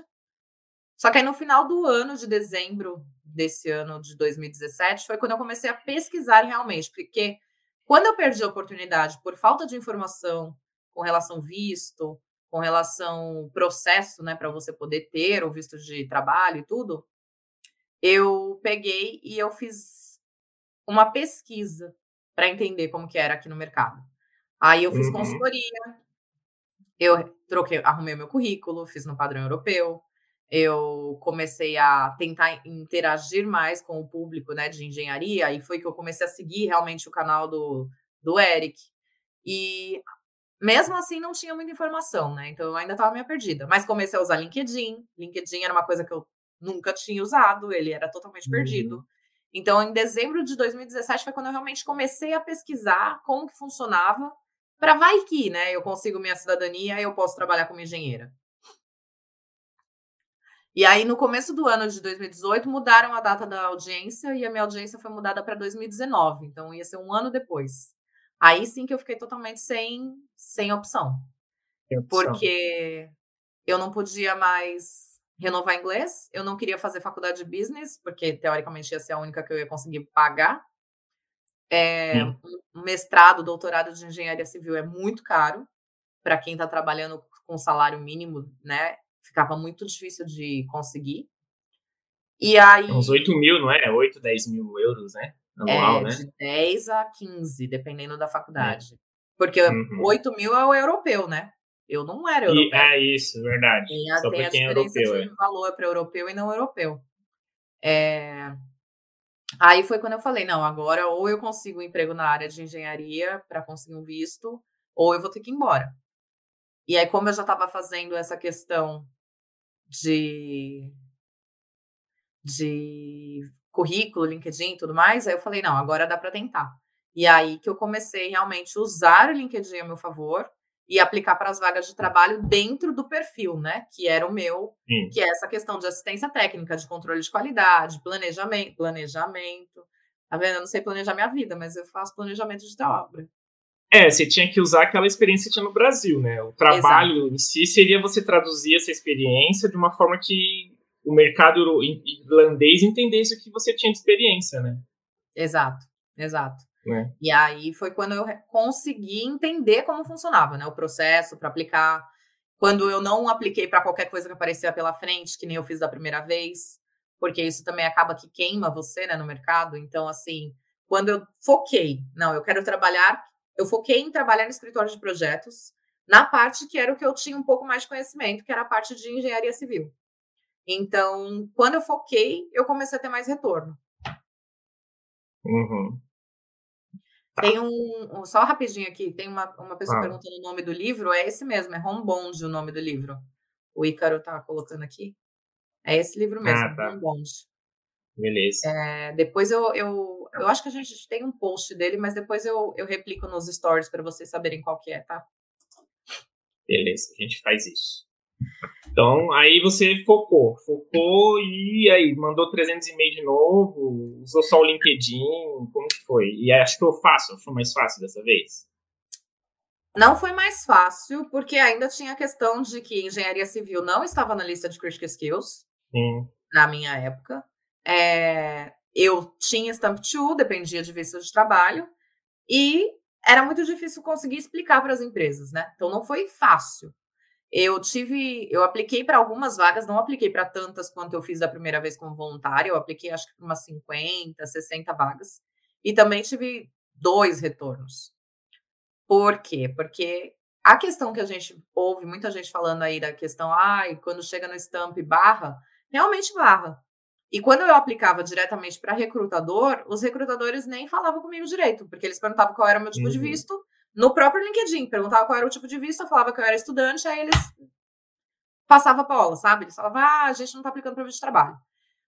só que aí no final do ano de dezembro desse ano de 2017 foi quando eu comecei a pesquisar realmente, porque quando eu perdi a oportunidade por falta de informação com relação visto, com relação processo, né, para você poder ter o visto de trabalho e tudo, eu peguei e eu fiz uma pesquisa para entender como que era aqui no mercado. Aí eu fiz consultoria, eu troquei, arrumei o meu currículo, fiz no padrão europeu, eu comecei a tentar interagir mais com o público, né, de engenharia, e foi que eu comecei a seguir realmente o canal do Eric. E mesmo assim não tinha muita informação, né, então eu ainda estava meio perdida. Mas comecei a usar LinkedIn, LinkedIn era uma coisa que eu nunca tinha usado, ele era totalmente perdido. Então, em dezembro de 2017 foi quando eu realmente comecei a pesquisar como que funcionava, para vai que, né, eu consigo minha cidadania e eu posso trabalhar como engenheira. E aí, no começo do ano de 2018, mudaram a data da audiência e a minha audiência foi mudada para 2019. Então, ia ser um ano depois. Aí sim que eu fiquei totalmente sem opção. Porque eu não podia mais renovar inglês, eu não queria fazer faculdade de business, porque, teoricamente, ia ser a única que eu ia conseguir pagar. Um mestrado, doutorado de engenharia civil é muito caro para quem está trabalhando com salário mínimo, né? Ficava muito difícil de conseguir. E aí... Uns 8 mil, não é? 8, 10 mil euros, né? Anual, né? De 10 a 15, dependendo da faculdade. Porque 8 mil é o europeu, né? Eu não era europeu. E é isso, verdade. E só porque é europeu. De valor para europeu e não europeu. Aí foi quando eu falei, não, agora ou eu consigo um emprego na área de engenharia para conseguir um visto, ou eu vou ter que ir embora. E aí, como eu já estava fazendo essa questão de currículo, LinkedIn e tudo mais, aí eu falei, não, agora dá para tentar. E aí que eu comecei realmente a usar o LinkedIn a meu favor e aplicar para as vagas de trabalho dentro do perfil, né? Que era o meu, que é essa questão de assistência técnica, de controle de qualidade, planejamento. Tá vendo? Eu não sei planejar minha vida, mas eu faço planejamento de obra. Você tinha que usar aquela experiência que tinha no Brasil, né? O trabalho em si seria você traduzir essa experiência de uma forma que o mercado irlandês entendesse o que você tinha de experiência, né? Exato. É. E aí foi quando eu consegui entender como funcionava, né? O processo para aplicar. Quando eu não apliquei para qualquer coisa que aparecia pela frente, que nem eu fiz da primeira vez, porque isso também acaba que queima você, né, no mercado. Então, assim, quando eu foquei, não, eu quero trabalhar... Eu foquei em trabalhar no escritório de projetos, na parte que era o que eu tinha um pouco mais de conhecimento, que era a parte de engenharia civil. Então, quando eu foquei, eu comecei a ter mais retorno. Tem só rapidinho aqui, tem uma pessoa perguntando o nome do livro, é esse mesmo, é Homebond o nome do livro. O Ícaro tá colocando aqui. É esse livro mesmo, Homebond. Beleza. Depois eu acho que a gente tem um post dele, mas depois eu replico nos stories para vocês saberem qual que é, tá? Beleza, a gente faz isso. Então, aí você focou e aí mandou 300 e-mails de novo, usou só o LinkedIn, como que foi? E aí, acho que foi mais fácil dessa vez? Não foi mais fácil, porque ainda tinha a questão de que engenharia civil não estava na lista de critical skills, na minha época. Eu tinha Stamp 2, dependia de visto de trabalho, e era muito difícil conseguir explicar para as empresas, né? Então, não foi fácil. Eu apliquei para algumas vagas, não apliquei para tantas quanto eu fiz da primeira vez como voluntária, eu apliquei, acho que para umas 50, 60 vagas, e também tive 2 retornos. Por quê? Porque a questão que a gente ouve, muita gente falando aí da questão, quando chega no Stamp barra, realmente barra. E quando eu aplicava diretamente para recrutador, os recrutadores nem falavam comigo direito, porque eles perguntavam qual era o meu tipo de visto, no próprio LinkedIn, perguntavam qual era o tipo de visto, eu falava que eu era estudante, aí eles passava para aula, sabe? Ele falava, a gente não está aplicando para o visto de trabalho.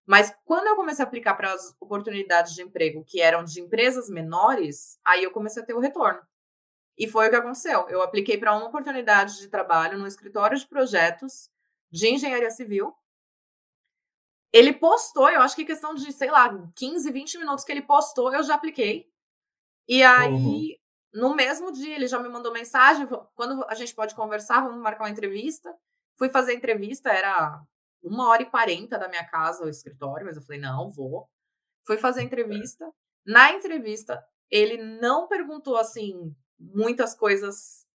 Mas quando eu comecei a aplicar para as oportunidades de emprego que eram de empresas menores, aí eu comecei a ter o retorno. E foi o que aconteceu. Eu apliquei para uma oportunidade de trabalho no escritório de projetos de engenharia civil. Ele postou, eu acho que questão de, sei lá, 15, 20 minutos que ele postou, eu já apliquei. E aí, no mesmo dia, ele já me mandou mensagem, quando a gente pode conversar, vamos marcar uma entrevista. Fui fazer a entrevista, era 1h40 da minha casa, o escritório, mas eu falei, não, vou. Fui fazer a entrevista. Na entrevista, ele não perguntou, assim, muitas coisas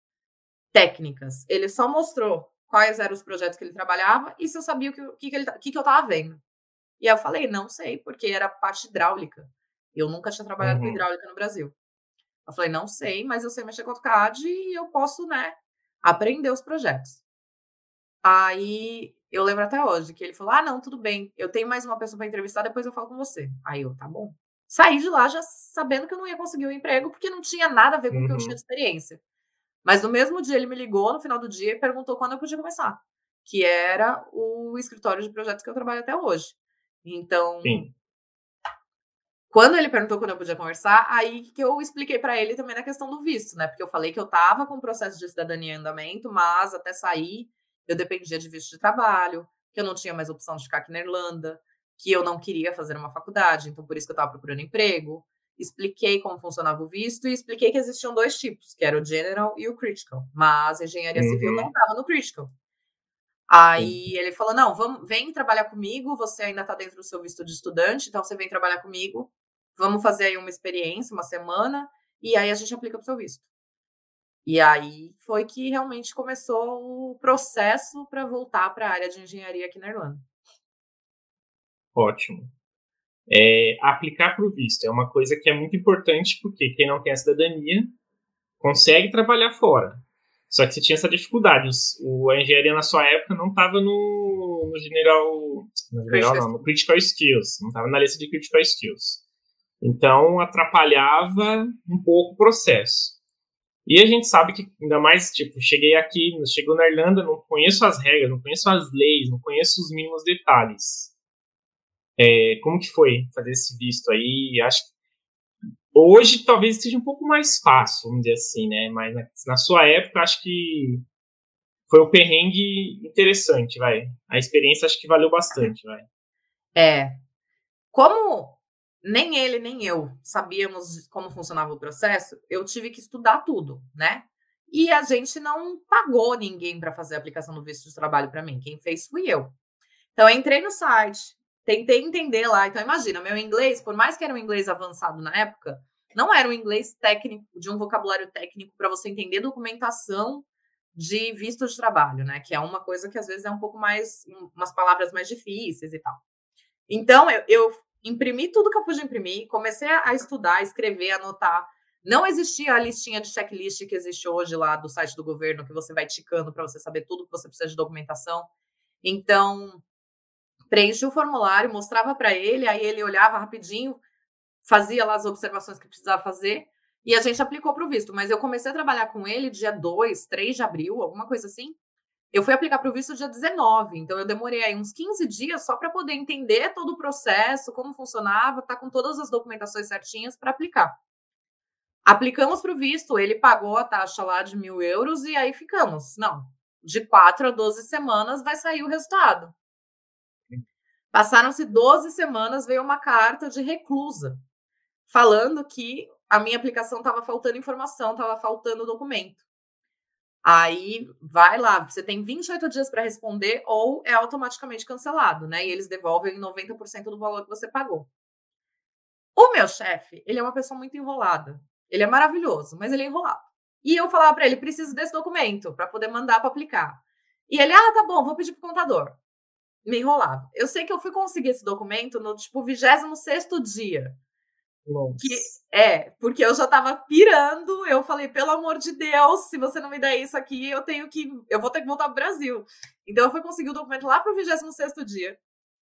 técnicas. Ele só mostrou quais eram os projetos que ele trabalhava e se eu sabia o que eu estava vendo. E eu falei, não sei, porque era parte hidráulica. Eu nunca tinha trabalhado com hidráulica no Brasil. Eu falei, não sei, mas eu sei mexer com AutoCAD e eu posso, né, aprender os projetos. Aí, eu lembro até hoje que ele falou, não, tudo bem, eu tenho mais uma pessoa para entrevistar, depois eu falo com você. Aí eu, tá bom. Saí de lá já sabendo que eu não ia conseguir um emprego, porque não tinha nada a ver com o que eu tinha de experiência. Mas no mesmo dia ele me ligou, no final do dia, e perguntou quando eu podia começar, que era o escritório de projetos que eu trabalho até hoje. Então, quando ele perguntou quando eu podia conversar, aí que eu expliquei para ele também na questão do visto, né? Porque eu falei que eu tava com o processo de cidadania em andamento, mas até sair eu dependia de visto de trabalho, que eu não tinha mais opção de ficar aqui na Irlanda, que eu não queria fazer uma faculdade, então por isso que eu estava procurando emprego. Expliquei como funcionava o visto e expliquei que existiam dois tipos, que era o General e o Critical, mas a engenharia civil não estava no Critical. Aí ele falou, não, vem trabalhar comigo, você ainda está dentro do seu visto de estudante, então você vem trabalhar comigo, vamos fazer aí uma experiência, uma semana, e aí a gente aplica para o seu visto. E aí foi que realmente começou o processo para voltar para a área de engenharia aqui na Irlanda. Ótimo. Aplicar para o visto é uma coisa que é muito importante, porque quem não tem a cidadania consegue trabalhar fora. Só que você tinha essa dificuldade. A engenharia na sua época não estava no Critical Skills. Não estava na lista de Critical Skills. Então, atrapalhava um pouco o processo. E a gente sabe que, ainda mais, tipo, chegou na Irlanda, não conheço as regras, não conheço as leis, não conheço os mínimos detalhes. Como que foi fazer esse visto aí? Acho que hoje talvez seja um pouco mais fácil, vamos dizer assim, né? Mas na sua época, acho que foi um perrengue interessante, vai. A experiência acho que valeu bastante, vai. Como nem ele, nem eu sabíamos como funcionava o processo, eu tive que estudar tudo, né? E a gente não pagou ninguém para fazer a aplicação do visto de trabalho para mim. Quem fez fui eu. Então, eu entrei no site, tentei entender lá. Então, imagina, meu inglês, por mais que era um inglês avançado na época, não era um inglês técnico, de um vocabulário técnico para você entender documentação de visto de trabalho, né? Que é uma coisa que, às vezes, é um pouco mais... umas palavras mais difíceis e tal. Então, eu imprimi tudo que eu pude imprimir, comecei a estudar, escrever, anotar. Não existia a listinha de checklist que existe hoje lá do site do governo, que você vai ticando para você saber tudo que você precisa de documentação. Então, preenchi o formulário, mostrava para ele, aí ele olhava rapidinho, fazia lá as observações que precisava fazer e a gente aplicou para o visto. Mas eu comecei a trabalhar com ele dia 2, 3 de abril, alguma coisa assim. Eu fui aplicar para o visto dia 19, então eu demorei aí uns 15 dias só para poder entender todo o processo, como funcionava, tá com todas as documentações certinhas para aplicar. Aplicamos para o visto, ele pagou a taxa lá de €1.000 e aí ficamos. Não, de 4 a 12 semanas vai sair o resultado. Passaram-se 12 semanas, veio uma carta de reclusa, falando que a minha aplicação estava faltando informação, estava faltando documento. Aí, vai lá, você tem 28 dias para responder ou é automaticamente cancelado, né? E eles devolvem 90% do valor que você pagou. O meu chefe, ele é uma pessoa muito enrolada. Ele é maravilhoso, mas ele é enrolado. E eu falava para ele, preciso desse documento para poder mandar para aplicar. E ele, tá bom, vou pedir pro contador. Me enrolava. Eu sei que eu fui conseguir esse documento no, 26º dia. Porque eu já tava pirando, eu falei, pelo amor de Deus, se você não me der isso aqui, eu vou ter que voltar pro Brasil. Então eu fui conseguir o documento lá pro 26º dia.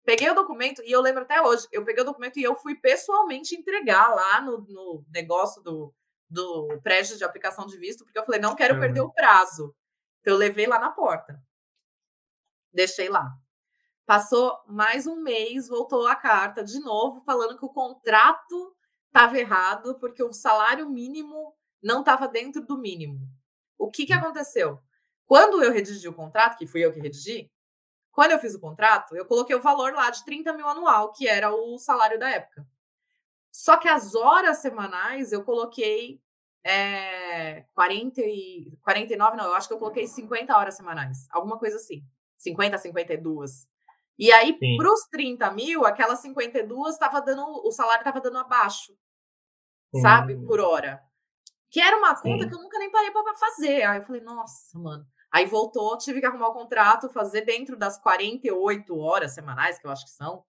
Peguei o documento, e eu lembro até hoje, eu peguei o documento e eu fui pessoalmente entregar lá no negócio do prédio de aplicação de visto, porque eu falei, não quero perder o prazo. Então eu levei lá na porta. Deixei lá. Passou mais um mês, voltou a carta de novo, falando que o contrato estava errado, porque o salário mínimo não estava dentro do mínimo. O que que aconteceu? Quando eu redigi o contrato, que fui eu que redigi, quando eu fiz o contrato, eu coloquei o valor lá de 30 mil anual, que era o salário da época. Só que as horas semanais eu coloquei 49, não, eu acho que eu coloquei 50 horas semanais, alguma coisa assim, 50, 52. E aí, para os 30 mil, aquelas 52 estava dando, o salário estava dando abaixo, sabe, por hora. Que era uma conta que eu nunca nem parei para fazer. Aí eu falei, nossa, mano. Aí voltou, tive que arrumar o contrato, fazer dentro das 48 horas semanais, que eu acho que são.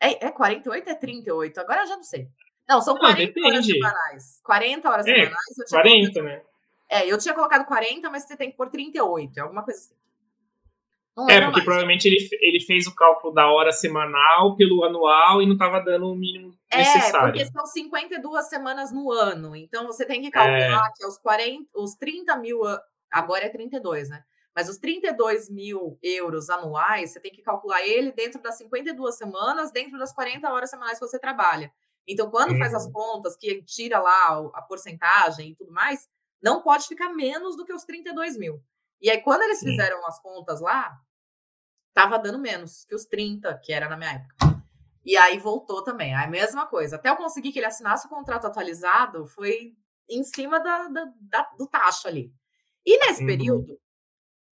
É 48 ou é 38? Agora eu já não sei. Não, são 40 horas semanais. 40 horas semanais. Eu tinha 40, colocado, né? Eu tinha colocado 40, mas você tem que pôr 38, alguma coisa assim. Porque mais. Provavelmente ele fez o cálculo da hora semanal pelo anual e não estava dando o mínimo necessário. Porque são 52 semanas no ano. Então, você tem que calcular que os 30 mil... Agora é 32, né? Mas os 32 mil euros anuais, você tem que calcular ele dentro das 52 semanas, dentro das 40 horas semanais que você trabalha. Então, quando faz as contas, que tira lá a porcentagem e tudo mais, não pode ficar menos do que os 32 mil. E aí, quando eles fizeram as contas lá, tava dando menos que os 30, que era na minha época. E aí, voltou também. A mesma coisa. Até eu conseguir que ele assinasse o contrato atualizado, foi em cima do tacho ali. E nesse período,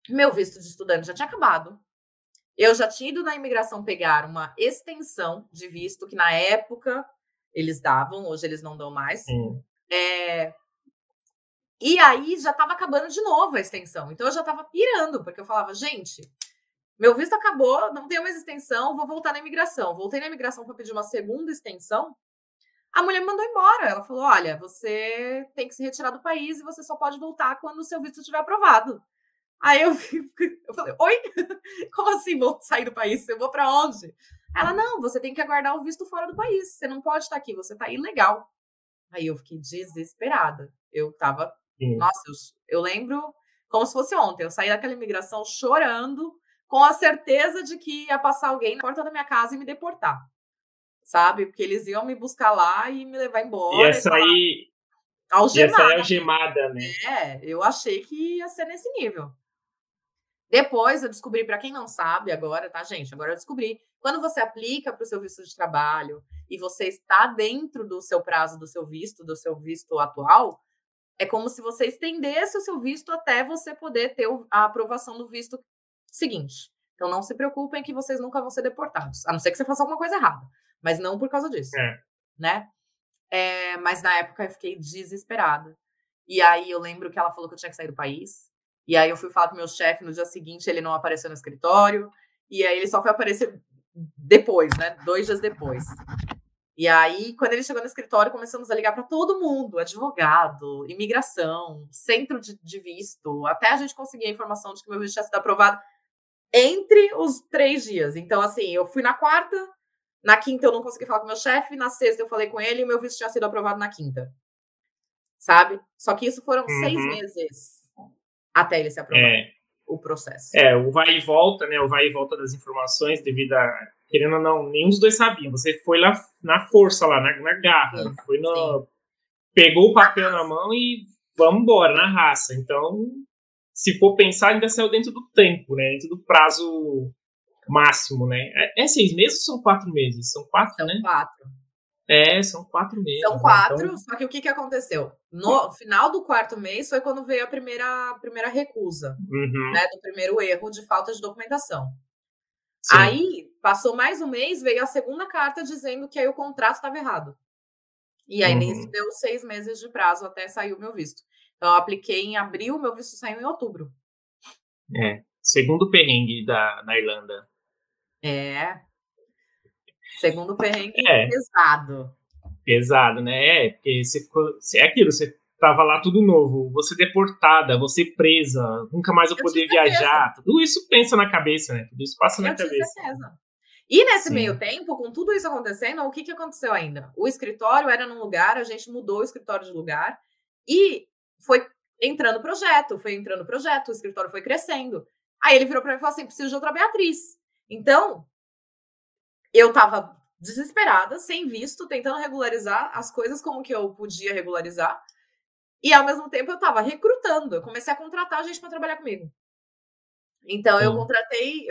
meu visto de estudante já tinha acabado. Eu já tinha ido na imigração pegar uma extensão de visto, que na época eles davam, hoje eles não dão mais. E aí já estava acabando de novo a extensão. Então eu já estava pirando, porque eu falava, gente, meu visto acabou, não tenho mais extensão, vou voltar na imigração. Voltei na imigração para pedir uma segunda extensão. A mulher me mandou embora. Ela falou, olha, você tem que se retirar do país e você só pode voltar quando o seu visto estiver aprovado. Aí eu falei, oi? Como assim vou sair do país? Eu vou para onde? Ela, não, você tem que aguardar o visto fora do país. Você não pode estar aqui, você está ilegal. Aí eu fiquei desesperada. Eu tava... Nossa, eu lembro como se fosse ontem. Eu saí daquela imigração chorando, com a certeza de que ia passar alguém na porta da minha casa e me deportar. Sabe? Porque eles iam me buscar lá e me levar embora. Ia sair algemada, né? Eu achei que ia ser nesse nível. Depois eu descobri, para quem não sabe agora, tá, gente? Agora eu descobri. Quando você aplica para o seu visto de trabalho e você está dentro do seu prazo do seu visto atual, é como se você estendesse o seu visto até você poder ter a aprovação do visto seguinte. Então, não se preocupem que vocês nunca vão ser deportados. A não ser que você faça alguma coisa errada. Mas não por causa disso, né? Mas na época eu fiquei desesperada. E aí eu lembro que ela falou que eu tinha que sair do país. E aí eu fui falar com o meu chefe no dia seguinte, ele não apareceu no escritório. E aí ele só foi aparecer depois, né? 2 dias depois. E aí, quando ele chegou no escritório, começamos a ligar para todo mundo. Advogado, imigração, centro de visto. Até a gente conseguir a informação de que meu visto tinha sido aprovado entre os 3 dias. Então, assim, eu fui na quarta. Na quinta, eu não consegui falar com meu chefe. Na sexta, eu falei com ele e meu visto tinha sido aprovado na quinta. Sabe? Só que isso foram 6 meses até ele se aprovar o processo. O vai e volta, né? O vai e volta das informações devido a... Querendo ou não, nenhum dos dois sabia. Você foi lá na força, lá na garra. Sim, foi pegou o papel na mão e vamos embora, na raça. Então, se for pensar, ainda saiu dentro do tempo, né? Dentro do prazo máximo, né? É 6 meses ou são 4 meses? São 4, são, né? São 4. São 4 meses. São 4, né? Então... Só que o que aconteceu? No final do 4º mês foi quando veio a primeira recusa, né? Do primeiro erro de falta de documentação. Sim. Aí, passou mais 1 mês, veio a segunda carta dizendo que aí o contrato estava errado. E aí, nisso, deu 6 meses de prazo até sair o meu visto. Então, eu apliquei em abril, meu visto saiu em outubro. Segundo perrengue da Irlanda. Segundo perrengue pesado. Pesado, né? Porque você ficou... É aquilo, você tava lá tudo novo. Você deportada, você presa, nunca mais eu poder viajar. Tudo isso pensa na cabeça, né? Tudo isso passa na cabeça. Com certeza. E nesse meio tempo, com tudo isso acontecendo, o que aconteceu ainda? O escritório era num lugar, a gente mudou o escritório de lugar e foi entrando projeto, o escritório foi crescendo. Aí ele virou para mim e falou assim, preciso de outra Beatriz. Então, eu tava desesperada, sem visto, tentando regularizar as coisas como que eu podia regularizar. E, ao mesmo tempo, eu tava recrutando. Eu comecei a contratar gente para trabalhar comigo. Então, eu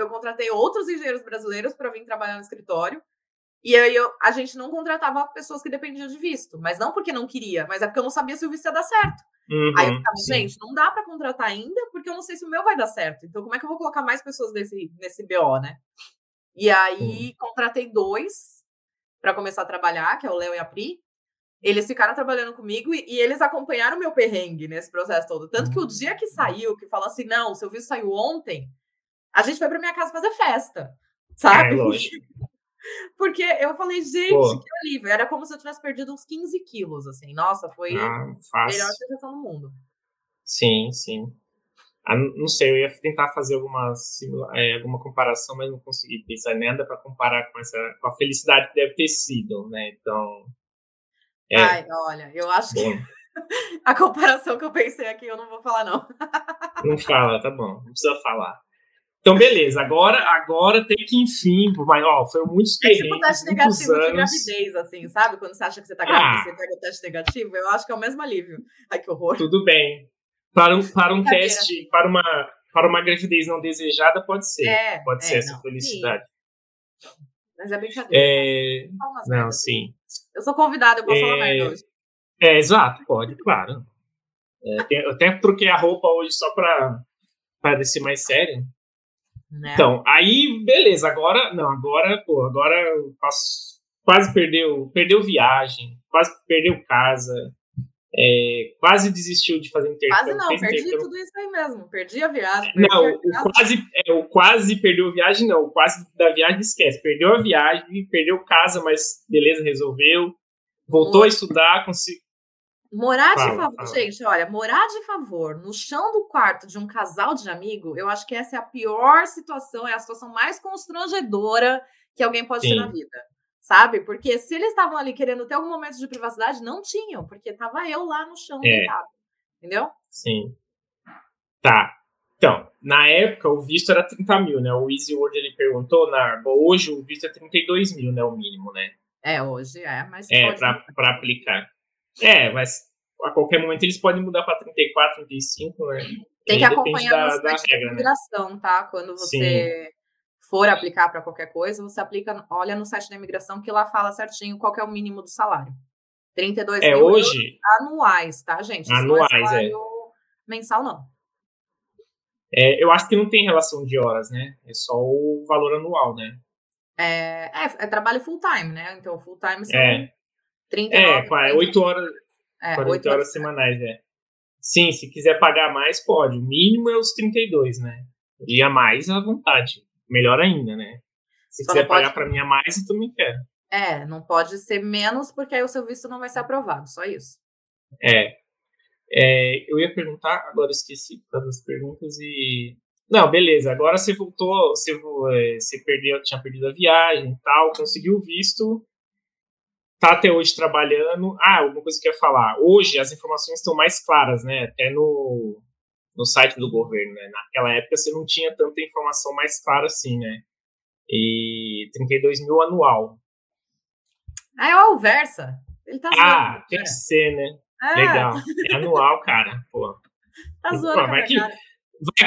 contratei outros engenheiros brasileiros para vir trabalhar no escritório. E a gente não contratava pessoas que dependiam de visto. Mas não porque não queria, mas é porque eu não sabia se o visto ia dar certo. Uhum, aí eu ficava, gente, não dá para contratar ainda, porque eu não sei se o meu vai dar certo. Então, como é que eu vou colocar mais pessoas nesse BO, né? E aí, contratei 2 para começar a trabalhar, que é o Léo e a Pri. Eles ficaram trabalhando comigo e eles acompanharam o meu perrengue nesse processo todo. Tanto que o dia que saiu, que falou assim, não, seu visto saiu ontem, a gente foi pra minha casa fazer festa, sabe? É, lógico. Porque eu falei, gente, que alívio. Era como se eu tivesse perdido uns 15 quilos, assim. Nossa, foi a melhor sensação do mundo. Sim, sim. Não sei, eu ia tentar fazer alguma comparação, mas não consegui pensar em nada para comparar com a felicidade que deve ter sido, né? Então... É. Ai, olha, eu acho que a comparação que eu pensei aqui eu não vou falar, não. Não fala, tá bom, não precisa falar. Então, beleza, agora tem que, enfim, mas, ó, foi muitos perrengues. É tipo o teste negativo de gravidez, assim, sabe? Quando você acha que você tá grávida, você pega o teste negativo, eu acho que é o mesmo alívio. Ai, que horror. Tudo bem. Para um teste, para uma gravidez não desejada, pode ser. Pode ser essa felicidade. Sim. Mas é brincadeira. Não, sim. Eu sou convidada, eu posso falar merda hoje. É, exato, pode, claro. Eu até troquei a roupa hoje só para parecer mais sério. Né? Então, aí, beleza, agora eu quase perdeu viagem, quase perdeu casa, quase desistiu de fazer intercâmbio. Quase não, perdi tudo isso aí mesmo, perdi a viagem. Quase perdeu a viagem, não, quase da viagem esquece, perdeu a viagem, perdeu casa, mas beleza, resolveu, voltou a estudar, conseguiu. Gente, olha, morar de favor no chão do quarto de um casal de amigo, eu acho que essa é a pior situação, é a situação mais constrangedora que alguém pode ter na vida, sabe? Porque se eles estavam ali querendo ter algum momento de privacidade, não tinham, porque tava eu lá no chão deitado, entendeu? Sim. Tá. Então, na época, o visto era 30 mil, né? O Easy World, ele perguntou, hoje o visto é 32 mil, né? O mínimo, né? É, hoje mas pode... pra aplicar. Mas a qualquer momento eles podem mudar para 34, 35, né? Tem que acompanhar a imigração, né? Tá? Quando você for aplicar para qualquer coisa, você aplica, olha no site da imigração que lá fala certinho qual que é o mínimo do salário. 32 mil hoje, anuais, tá, gente? Anuais, não é salário mensal, não. Eu acho que não tem relação de horas, né? É só o valor anual, né? É trabalho full-time, né? Então, full-time são... 8 horas semanais, né? Sim, se quiser pagar mais, pode. O mínimo é os 32, né? E a mais, à vontade. Melhor ainda, né? Se só quiser pagar pra mim a mais, eu também quero. Não pode ser menos, porque aí o seu visto não vai ser aprovado. Só isso. Eu ia perguntar, agora esqueci das perguntas e... Não, beleza. Agora você voltou, tinha perdido a viagem e tal, conseguiu o visto... Tá até hoje trabalhando. Alguma coisa que eu ia falar. Hoje as informações estão mais claras, né? Até no site do governo, né? Naquela época você não tinha tanta informação mais clara assim, né? E 32 mil anual. É o Versa. Ele tá zoando. Tem que ser, né? Legal. É anual, cara. Pô. Tá zoando, cara. Vai que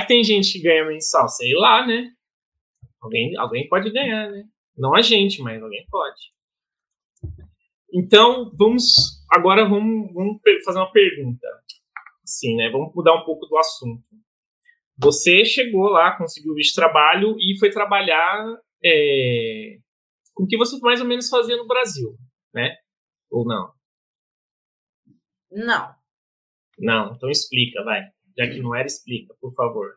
tem gente que ganha mensal. Sei lá, né? Alguém pode ganhar, né? Não a gente, mas alguém pode. Então, vamos fazer uma pergunta. Sim, né? Vamos mudar um pouco do assunto. Você chegou lá, conseguiu o visto de trabalho e foi trabalhar com o que você mais ou menos fazia no Brasil, né? Ou não? Não. Não, então explica, vai. Já que não era, explica, por favor.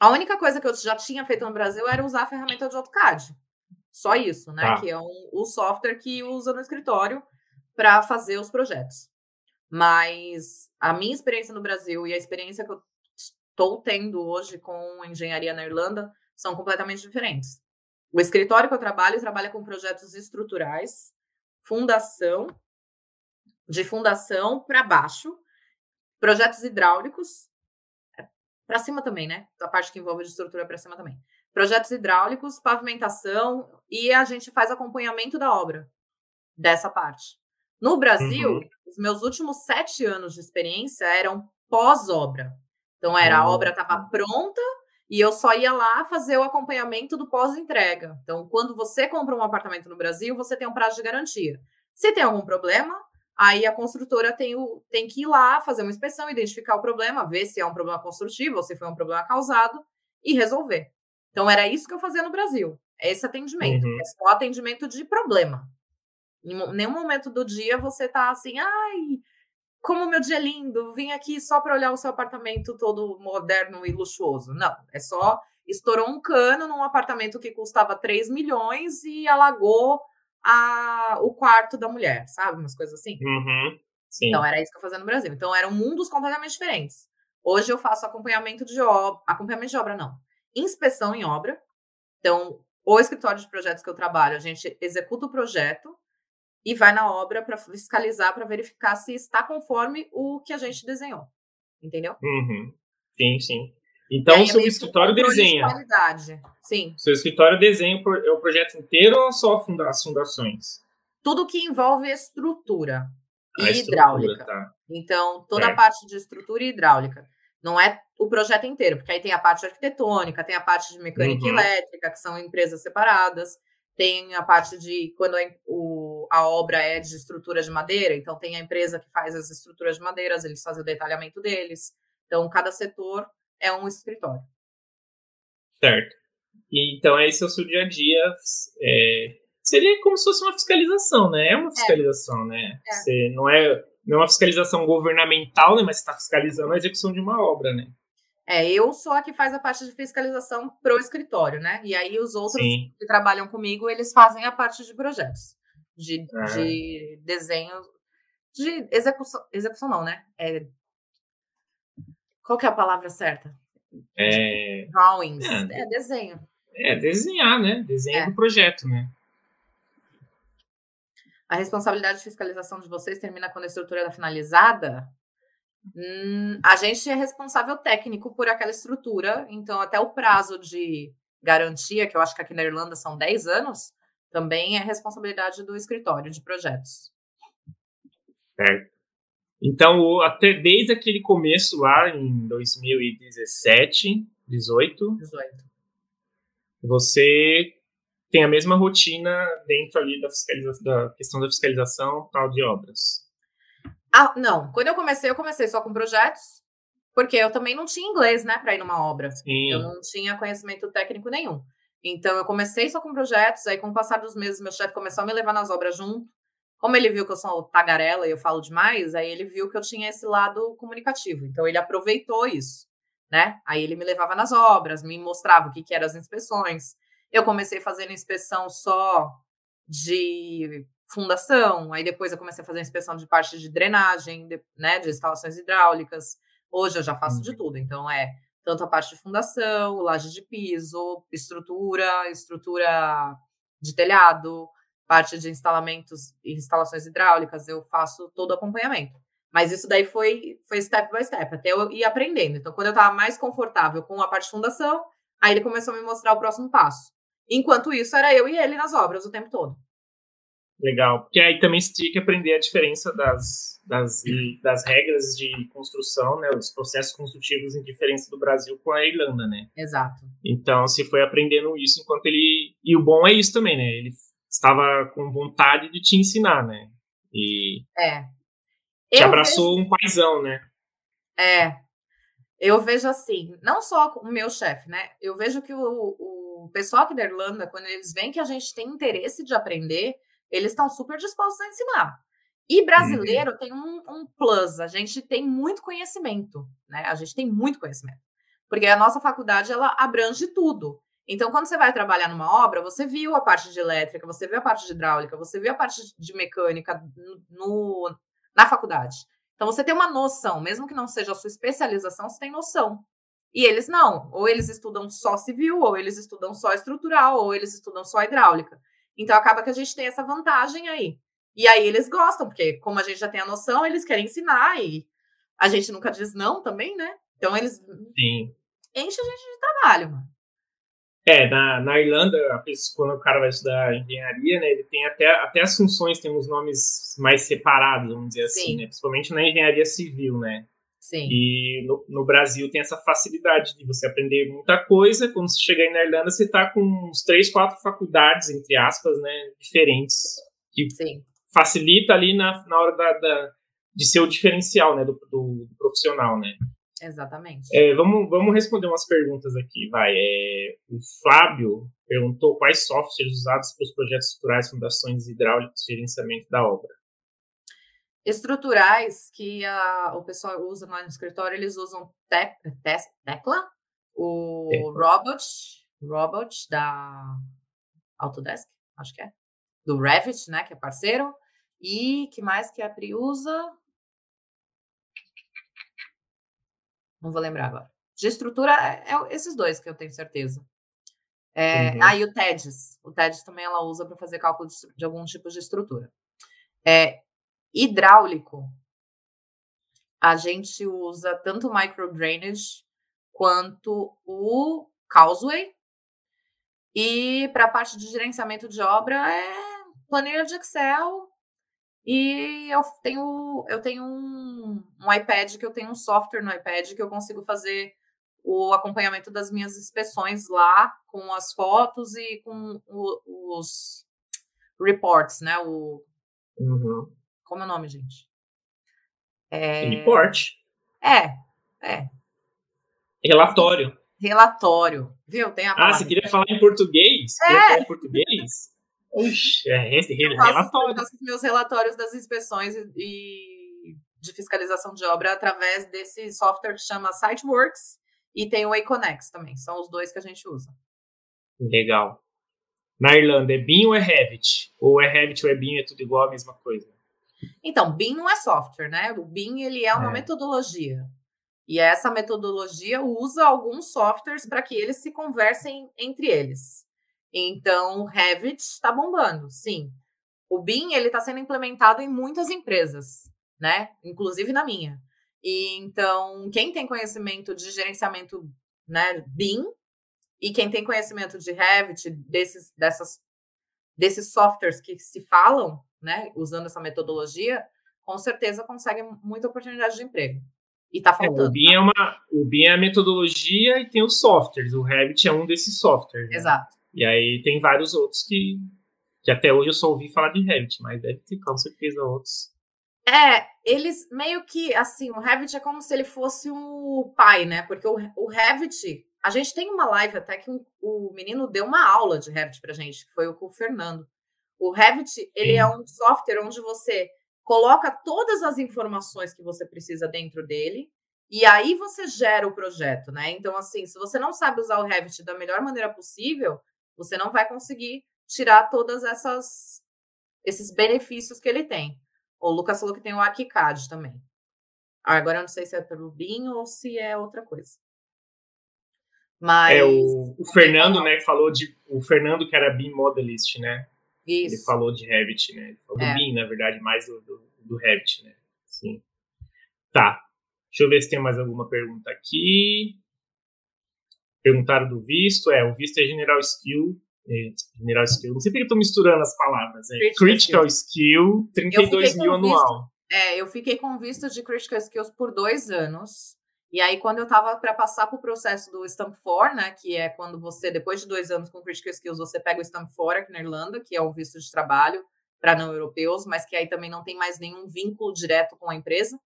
A única coisa que eu já tinha feito no Brasil era usar a ferramenta de AutoCAD. Só isso, né? Tá. Que é o software que usa no escritório para fazer os projetos. Mas a minha experiência no Brasil e a experiência que eu estou tendo hoje com engenharia na Irlanda são completamente diferentes. O escritório que eu trabalho, trabalha com projetos estruturais, de fundação para baixo, projetos hidráulicos, Para cima também, né? A parte que envolve de estrutura para cima também. Projetos hidráulicos, pavimentação, e a gente faz acompanhamento da obra dessa parte. No Brasil, os meus últimos 7 anos de experiência eram pós-obra. Então, era a obra estava pronta e eu só ia lá fazer o acompanhamento do pós-entrega. Então, quando você compra um apartamento no Brasil, você tem um prazo de garantia. Se tem algum problema, aí a construtora tem que ir lá fazer uma inspeção, identificar o problema, ver se é um problema construtivo ou se foi um problema causado e resolver. Então, era isso que eu fazia no Brasil. É esse atendimento. É só atendimento de problema. Em nenhum momento do dia você tá assim, ai, como meu dia é lindo, vim aqui só para olhar o seu apartamento todo moderno e luxuoso. Não, é só estourou um cano num apartamento que custava 3 milhões e alagou o quarto da mulher, sabe? Umas coisas assim. Sim. Então, era isso que eu fazia no Brasil. Então, eram mundos completamente diferentes. Hoje eu faço inspeção em obra. Então, o escritório de projetos que eu trabalho, a gente executa o projeto e vai na obra para fiscalizar, para verificar se está conforme o que a gente desenhou. Entendeu? Sim, sim. Então, o seu escritório desenha. Sim. Seu escritório desenha o projeto inteiro ou só as fundações? Tudo que envolve estrutura e hidráulica. Tá. Então, toda a parte de estrutura e hidráulica. Não é o projeto inteiro, porque aí tem a parte arquitetônica, tem a parte de mecânica e elétrica, que são empresas separadas. Tem a parte de quando a obra é de estrutura de madeira, então tem a empresa que faz as estruturas de madeiras, eles fazem o detalhamento deles. Então, cada setor é um escritório. Certo. E, então, esse é o seu dia a dia. Seria como se fosse uma fiscalização, né? É uma fiscalização, né? Você não é uma fiscalização governamental, né? Mas você está fiscalizando a execução de uma obra, né? Eu sou a que faz a parte de fiscalização pro escritório, né? E aí os outros que trabalham comigo, eles fazem a parte de projetos, de desenho, de execução... Execução não, né? Qual que é a palavra certa? Drawings. Desenho. Desenhar, né? Desenho do projeto, né? A responsabilidade de fiscalização de vocês termina quando a estrutura está finalizada? A gente é responsável técnico por aquela estrutura, então até o prazo de garantia, que eu acho que aqui na Irlanda são 10 anos, também é responsabilidade do escritório de projetos. Certo. Então, até desde aquele começo lá, em 2018, você tem a mesma rotina dentro ali da questão da fiscalização tal de obras. Não. Quando eu comecei só com projetos, porque eu também não tinha inglês, né, para ir numa obra. Sim. Eu não tinha conhecimento técnico nenhum. Então, eu comecei só com projetos, aí com o passar dos meses, meu chefe começou a me levar nas obras junto. Como ele viu que eu sou tagarela e eu falo demais, aí ele viu que eu tinha esse lado comunicativo. Então, ele aproveitou isso, né? Aí ele me levava nas obras, me mostrava o que eram as inspeções. Eu comecei fazendo inspeção só de fundação, aí depois eu comecei a fazer a inspeção de parte de drenagem, né, de instalações hidráulicas. Hoje eu já faço de tudo, então tanto a parte de fundação, laje de piso, estrutura de telhado, parte de instalações hidráulicas, eu faço todo o acompanhamento. Mas isso daí foi step by step, até eu ir aprendendo. Então, quando eu estava mais confortável com a parte de fundação, aí ele começou a me mostrar o próximo passo. Enquanto isso, era eu e ele nas obras o tempo todo. Legal, porque aí também você tinha que aprender a diferença das regras de construção, né, os processos construtivos em diferença do Brasil com a Irlanda, né? Exato. Então, você foi aprendendo isso enquanto ele... E o bom é isso também, né? Ele estava com vontade de te ensinar, né? E te abraçou um paizão, né? Eu vejo assim, não só o meu chefe, né? Eu vejo que o pessoal aqui da Irlanda, quando eles veem que a gente tem interesse de aprender... Eles estão super dispostos a ensinar. E brasileiro tem um plus. A gente tem muito conhecimento, né? A gente tem muito conhecimento. Porque a nossa faculdade, ela abrange tudo. Então, quando você vai trabalhar numa obra, você viu a parte de elétrica, você viu a parte de hidráulica, você viu a parte de mecânica na faculdade. Então, você tem uma noção. Mesmo que não seja a sua especialização, você tem noção. E eles não. Ou eles estudam só civil, ou eles estudam só estrutural, ou eles estudam só hidráulica. Então, acaba que a gente tem essa vantagem aí. E aí, eles gostam, porque como a gente já tem a noção, eles querem ensinar e a gente nunca diz não também, né? Então, eles enchem a gente de trabalho, mano. É, na Irlanda, quando o cara vai estudar engenharia, né, ele tem até as funções, tem uns nomes mais separados, vamos dizer assim, né? Principalmente na engenharia civil, né? Sim. E no Brasil tem essa facilidade de você aprender muita coisa, quando você chegar aí na Irlanda, você tá com uns 3, 4 faculdades, entre aspas, né, diferentes, que facilita ali na hora de ser o diferencial, né, do profissional, né? Exatamente. Vamos responder umas perguntas aqui, vai. O Fábio perguntou quais softwares usados para os projetos estruturais, fundações, hidráulicos e gerenciamento da obra. Estruturais que o pessoal usa lá no escritório, eles usam Tecla, Robot da Autodesk, acho que é, do Revit, né, que é parceiro, e que mais que a Pri usa... Não vou lembrar agora. De estrutura, esses dois que eu tenho certeza. E o TEDS. O TEDS também ela usa para fazer cálculo de algum tipo de estrutura. Hidráulico, a gente usa tanto o microdrainage quanto o causeway. E para a parte de gerenciamento de obra é planilha de Excel. E eu tenho um iPad, que eu tenho um software no iPad que eu consigo fazer o acompanhamento das minhas inspeções lá, com as fotos e com os reports, né? Como é o nome, gente? Report. Relatório. Relatório, viu? Tem a palavra. Você queria falar em português? Oxe, relatório. Eu faço meus relatórios das inspeções e de fiscalização de obra através desse software que chama SiteWorks e tem o Aconex também. São os dois que a gente usa. Legal. Na Irlanda, é BIM ou é Revit? Ou é Revit ou é BIM, é tudo igual, a mesma coisa? Então, BIM não é software, né? O BIM, ele é uma metodologia. E essa metodologia usa alguns softwares para que eles se conversem entre eles. Então, o Revit está bombando, sim. O BIM, ele está sendo implementado em muitas empresas, né? Inclusive na minha. E, então, quem tem conhecimento de gerenciamento, né, BIM, e quem tem conhecimento de Revit, desses softwares que se falam, né, usando essa metodologia, com certeza consegue muita oportunidade de emprego. E tá faltando. O BIM é a metodologia e tem os softwares. O Revit é um desses softwares. Né? Exato. E aí tem vários outros que até hoje eu só ouvi falar de Revit, mas deve ter com certeza outros. Eles meio que, assim, o Revit é como se ele fosse um pai, né? Porque o Revit, a gente tem uma live até que o menino deu uma aula de Revit pra gente, que foi com o Fernando. O Revit, ele é um software onde você coloca todas as informações que você precisa dentro dele, e aí você gera o projeto, né? Então, assim, se você não sabe usar o Revit da melhor maneira possível, você não vai conseguir tirar todas esses benefícios que ele tem. O Lucas falou que tem o ArchiCAD também. Agora eu não sei se é pelo BIM ou se é outra coisa. Mas o Fernando, né, falou de... O Fernando que era BIM Modelist, né? Isso. Ele falou de Revit, né? Ele falou do BIM, na verdade, mais do Revit, né? Sim. Tá. Deixa eu ver se tem mais alguma pergunta aqui. Perguntaram do visto. O visto é General Skill. General Skill. Não sei porque eu estou misturando as palavras. Critical Skill, 32 mil anual. Eu fiquei com visto de Critical Skills por 2 anos. E aí, quando eu estava para passar para o processo do Stamp 4, né, que é quando você, depois de 2 anos com Critical Skills, você pega o Stamp 4 aqui na Irlanda, que é o visto de trabalho para não europeus, mas que aí também não tem mais nenhum vínculo direto com a empresa.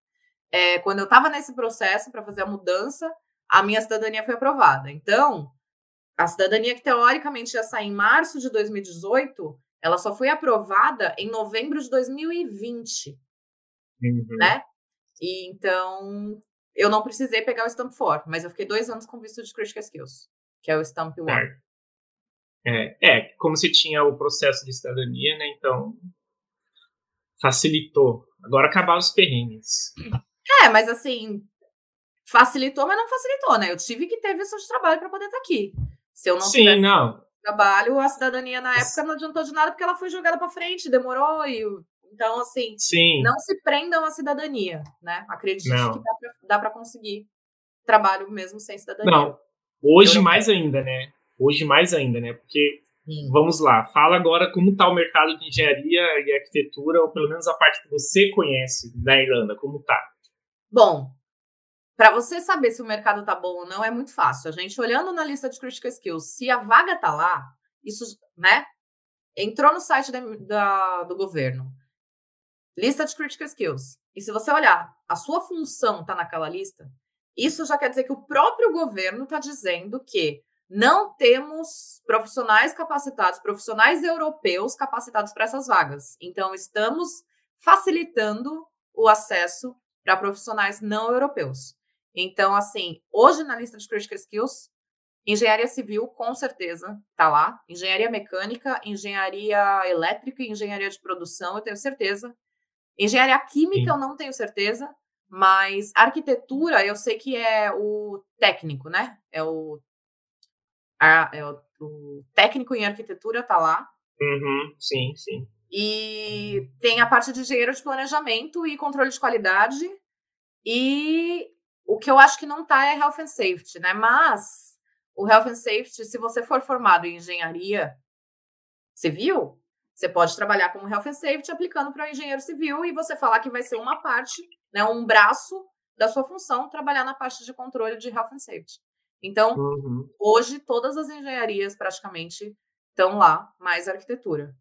Quando eu estava nesse processo para fazer a mudança, a minha cidadania foi aprovada. Então, a cidadania que teoricamente ia sair em março de 2018, ela só foi aprovada em novembro de 2020. Uhum. Né? E, então, eu não precisei pegar o Stamp 4, mas eu fiquei 2 anos com visto de Critical Skills, que é o Stamp 1. Como se tinha o processo de cidadania, né? Então, facilitou. Agora acabaram os perrengues. Mas assim, facilitou, mas não facilitou, né? Eu tive que ter visto de trabalho para poder estar aqui. Se eu não tivesse trabalho, a cidadania na época não adiantou de nada porque ela foi jogada para frente, demorou. Então, assim, não se prendam à cidadania, né? Acredito que dá para conseguir trabalho mesmo sem cidadania. Não, hoje mais ainda, né? Hoje mais ainda, né? Porque, vamos lá, fala agora como está o mercado de engenharia e arquitetura, ou pelo menos a parte que você conhece da Irlanda, como está? Bom, para você saber se o mercado está bom ou não, é muito fácil. A gente, olhando na lista de Critical Skills, se a vaga está lá, isso, né? Entrou no site do governo. Lista de Critical Skills. E se você olhar, a sua função está naquela lista, isso já quer dizer que o próprio governo está dizendo que não temos profissionais capacitados, profissionais europeus capacitados para essas vagas. Então, estamos facilitando o acesso para profissionais não europeus. Então, assim, hoje na lista de Critical Skills, engenharia civil, com certeza, está lá. Engenharia mecânica, engenharia elétrica, engenharia de produção, eu tenho certeza. Engenharia química, eu não tenho certeza, mas arquitetura, eu sei que é o técnico, né? É o técnico em arquitetura, tá lá. Uhum, sim, sim. E tem a parte de engenheiro de planejamento e controle de qualidade. E o que eu acho que não tá é health and safety, né? Mas o health and safety, se você for formado em engenharia civil, você pode trabalhar como Health and Safety aplicando para o engenheiro civil e você falar que vai ser uma parte, né, um braço da sua função, trabalhar na parte de controle de Health and Safety. Então, hoje, todas as engenharias praticamente estão lá, mais arquitetura.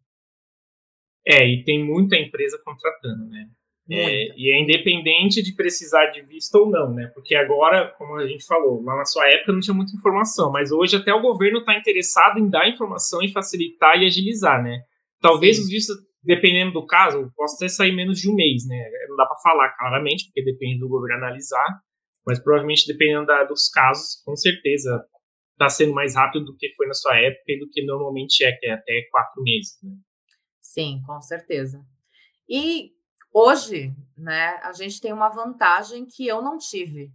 É, e tem muita empresa contratando, né? É, e é independente de precisar de visto ou não, né? Porque agora, como a gente falou, lá na sua época não tinha muita informação, mas hoje até o governo está interessado em dar informação e facilitar e agilizar, né? Talvez os vistos, dependendo do caso, possa até sair menos de um mês, né? Não dá para falar claramente, porque depende do governo analisar, mas provavelmente dependendo dos casos, com certeza está sendo mais rápido do que foi na sua época e do que normalmente é, que é até 4 meses. Né? Sim, com certeza. E hoje, né, a gente tem uma vantagem que eu não tive,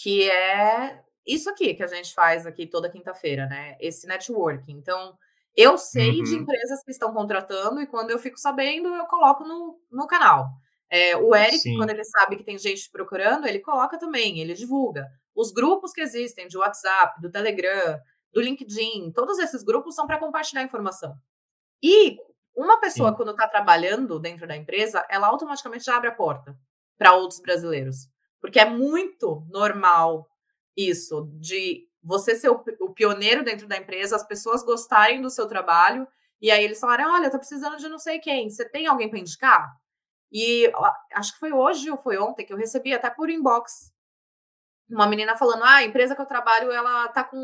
que é isso aqui que a gente faz aqui toda quinta-feira, né? Esse networking. Então, eu sei de empresas que estão contratando e quando eu fico sabendo, eu coloco no canal. É, o Eric, quando ele sabe que tem gente procurando, ele coloca também, ele divulga. Os grupos que existem de WhatsApp, do Telegram, do LinkedIn, todos esses grupos são para compartilhar informação. E uma pessoa, quando está trabalhando dentro da empresa, ela automaticamente já abre a porta para outros brasileiros. Porque é muito normal isso de você ser o pioneiro dentro da empresa, as pessoas gostarem do seu trabalho, e aí eles falaram, olha, tô precisando de não sei quem, você tem alguém para indicar? E acho que foi hoje ou foi ontem que eu recebi até por inbox uma menina falando, a empresa que eu trabalho, ela tá com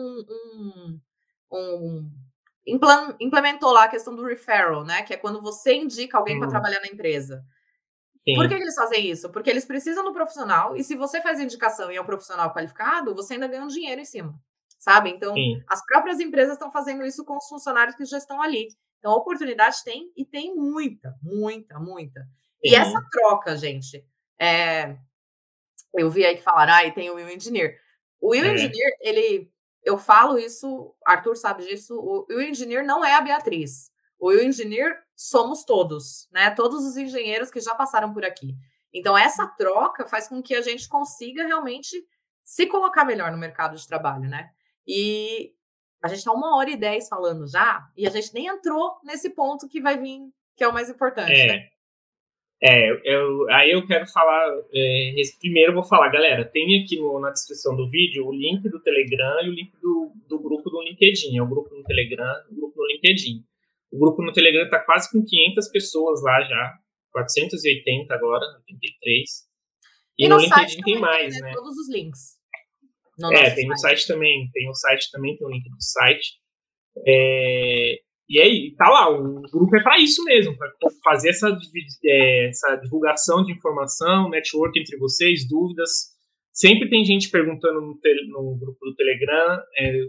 implementou lá a questão do referral, né, que é quando você indica alguém para trabalhar na empresa. Sim. Por que eles fazem isso? Porque eles precisam do profissional, e se você faz indicação e é um profissional qualificado, você ainda ganha um dinheiro em cima. Sabe? Então, as próprias empresas estão fazendo isso com os funcionários que já estão ali. Então, a oportunidade tem, e tem muita, muita, muita. E essa troca, gente, eu vi aí que falaram, e tem o Will Engineer. O Will Engineer, eu falo isso, Arthur sabe disso, o Will Engineer não é a Beatriz. O Will Engineer somos todos, né? Todos os engenheiros que já passaram por aqui. Então, essa troca faz com que a gente consiga realmente se colocar melhor no mercado de trabalho, né? E a gente está 1h10 falando já, e a gente nem entrou nesse ponto que vai vir, que é o mais importante, né? Aí eu quero falar, primeiro eu vou falar, galera, tem aqui na descrição do vídeo o link do Telegram e o link do grupo do LinkedIn. É o grupo no Telegram e o grupo no LinkedIn. O grupo no Telegram está quase com 500 pessoas lá já, 480 agora, 83. E no LinkedIn tem mais, né? Todos os links. Tem no site também, tem o link do site. E aí, tá lá, o grupo é para isso mesmo, para fazer essa divulgação de informação, network entre vocês, dúvidas. Sempre tem gente perguntando no grupo do Telegram,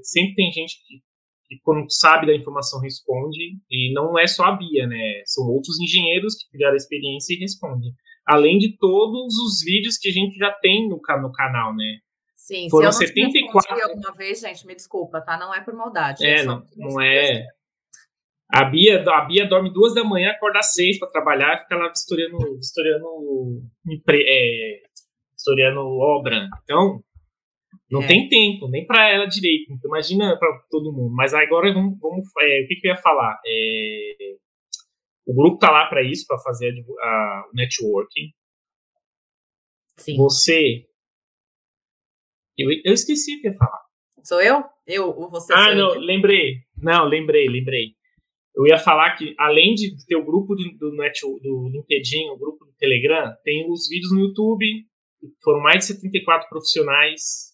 sempre tem gente que quando sabe da informação responde, e não é só a Bia, né? São outros engenheiros que tiveram a experiência e respondem. Além de todos os vídeos que a gente já tem no canal, né? Sim, foram se eu não 74... te alguma vez, gente, me desculpa, tá? Não é por maldade. Não é. A Bia dorme 2h, acorda às 6h para trabalhar, fica lá vistoriando obra. Então, Não tem tempo, nem para ela direito. Então, imagina para todo mundo. Mas agora vamos o que eu ia falar? O grupo tá lá para isso, para fazer o networking. Sim. Você... Eu esqueci o que eu ia falar. Sou eu? Eu ou você? Ah, não, lembrei. Não, lembrei. Eu ia falar que, além de ter o grupo do LinkedIn, o grupo do Telegram, tem os vídeos no YouTube, foram mais de 74 profissionais.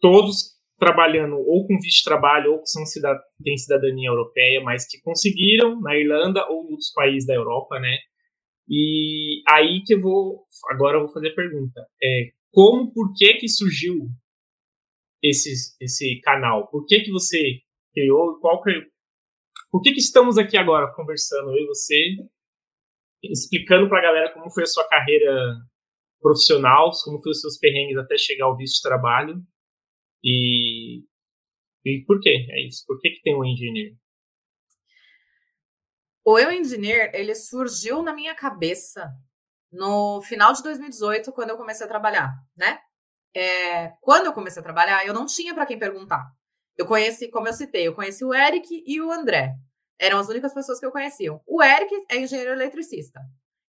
Todos trabalhando ou com visto de trabalho, ou que têm cidadania europeia, mas que conseguiram na Irlanda ou em outros países da Europa, né? E aí que agora eu vou fazer a pergunta. Por que surgiu esse canal? Por que você criou? Por que estamos aqui agora conversando, eu e você, explicando pra galera como foi a sua carreira profissional, como foram os seus perrengues até chegar ao visto de trabalho? E por que? É isso. Por que tem um engenheiro? O Will Engineer, ele surgiu na minha cabeça no final de 2018, quando eu comecei a trabalhar, né? Quando eu comecei a trabalhar, eu não tinha para quem perguntar. Eu conheci, como eu citei, o Eric e o André. Eram as únicas pessoas que eu conhecia. O Eric é engenheiro eletricista,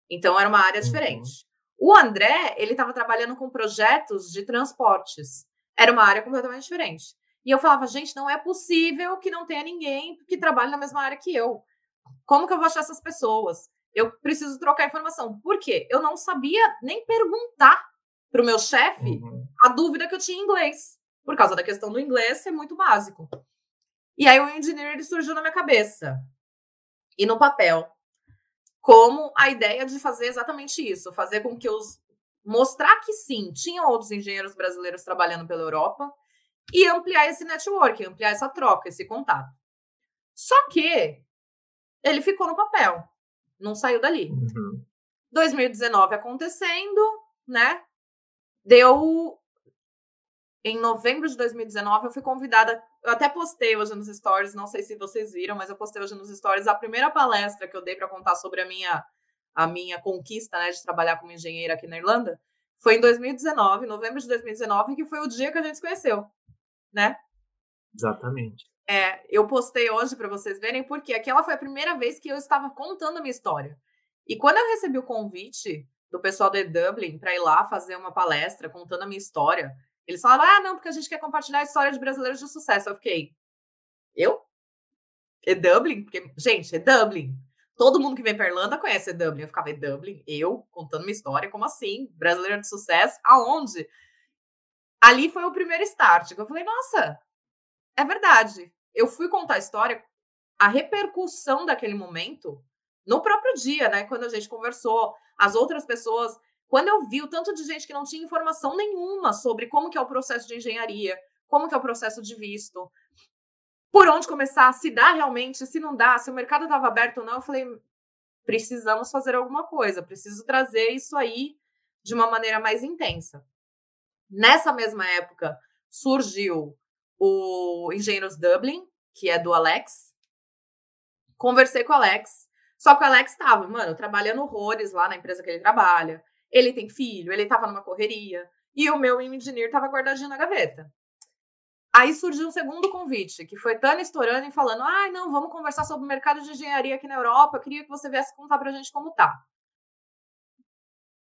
então era uma área diferente. O André, ele estava trabalhando com projetos de transportes. Era uma área completamente diferente. E eu falava, gente, não é possível que não tenha ninguém que trabalhe na mesma área que eu. Como que eu vou achar essas pessoas? Eu preciso trocar informação. Por quê? Eu não sabia nem perguntar para o meu chefe a dúvida que eu tinha em inglês. Por causa da questão do inglês ser muito básico. E aí o engineer surgiu na minha cabeça. E no papel. Como a ideia de fazer exatamente isso. Fazer com que mostrar que sim, tinham outros engenheiros brasileiros trabalhando pela Europa. E ampliar esse network, ampliar essa troca, esse contato. Só que... ele ficou no papel, não saiu dali. 2019 acontecendo, né? Em novembro de 2019, eu fui convidada... eu até postei hoje nos stories, não sei se vocês viram, mas eu postei hoje nos stories a primeira palestra que eu dei para contar sobre a minha conquista, né, de trabalhar como engenheira aqui na Irlanda. Foi em 2019, novembro de 2019, que foi o dia que a gente se conheceu, né? Exatamente. Eu postei hoje para vocês verem, porque aquela foi a primeira vez que eu estava contando a minha história. E quando eu recebi o convite do pessoal da E-Dublin para ir lá fazer uma palestra contando a minha história, eles falaram, não, porque a gente quer compartilhar a história de brasileiros de sucesso. Eu fiquei, eu? E-Dublin? Porque, gente, E-Dublin. Todo mundo que vem para Irlanda conhece E-Dublin. Eu ficava, E-Dublin? Eu? Contando minha história? Como assim? Brasileiro de sucesso? Aonde? Ali foi o primeiro start, que eu falei, nossa... é verdade. Eu fui contar a história, a repercussão daquele momento, no próprio dia, né? Quando a gente conversou, as outras pessoas... quando eu vi o tanto de gente que não tinha informação nenhuma sobre como que é o processo de engenharia, como que é o processo de visto, por onde começar, se dá realmente, se não dá, se o mercado estava aberto ou não, eu falei, precisamos fazer alguma coisa, preciso trazer isso aí de uma maneira mais intensa. Nessa mesma época, surgiu... o Engenheiros Dublin, que é do Alex. Conversei com o Alex. Só que o Alex estava, trabalhando horrores lá na empresa que ele trabalha. Ele tem filho, ele estava numa correria. E o meu engineer estava guardadinho na gaveta. Aí surgiu um segundo convite, que foi Tânia estourando e falando, não, vamos conversar sobre o mercado de engenharia aqui na Europa. Eu queria que você viesse contar pra gente como tá.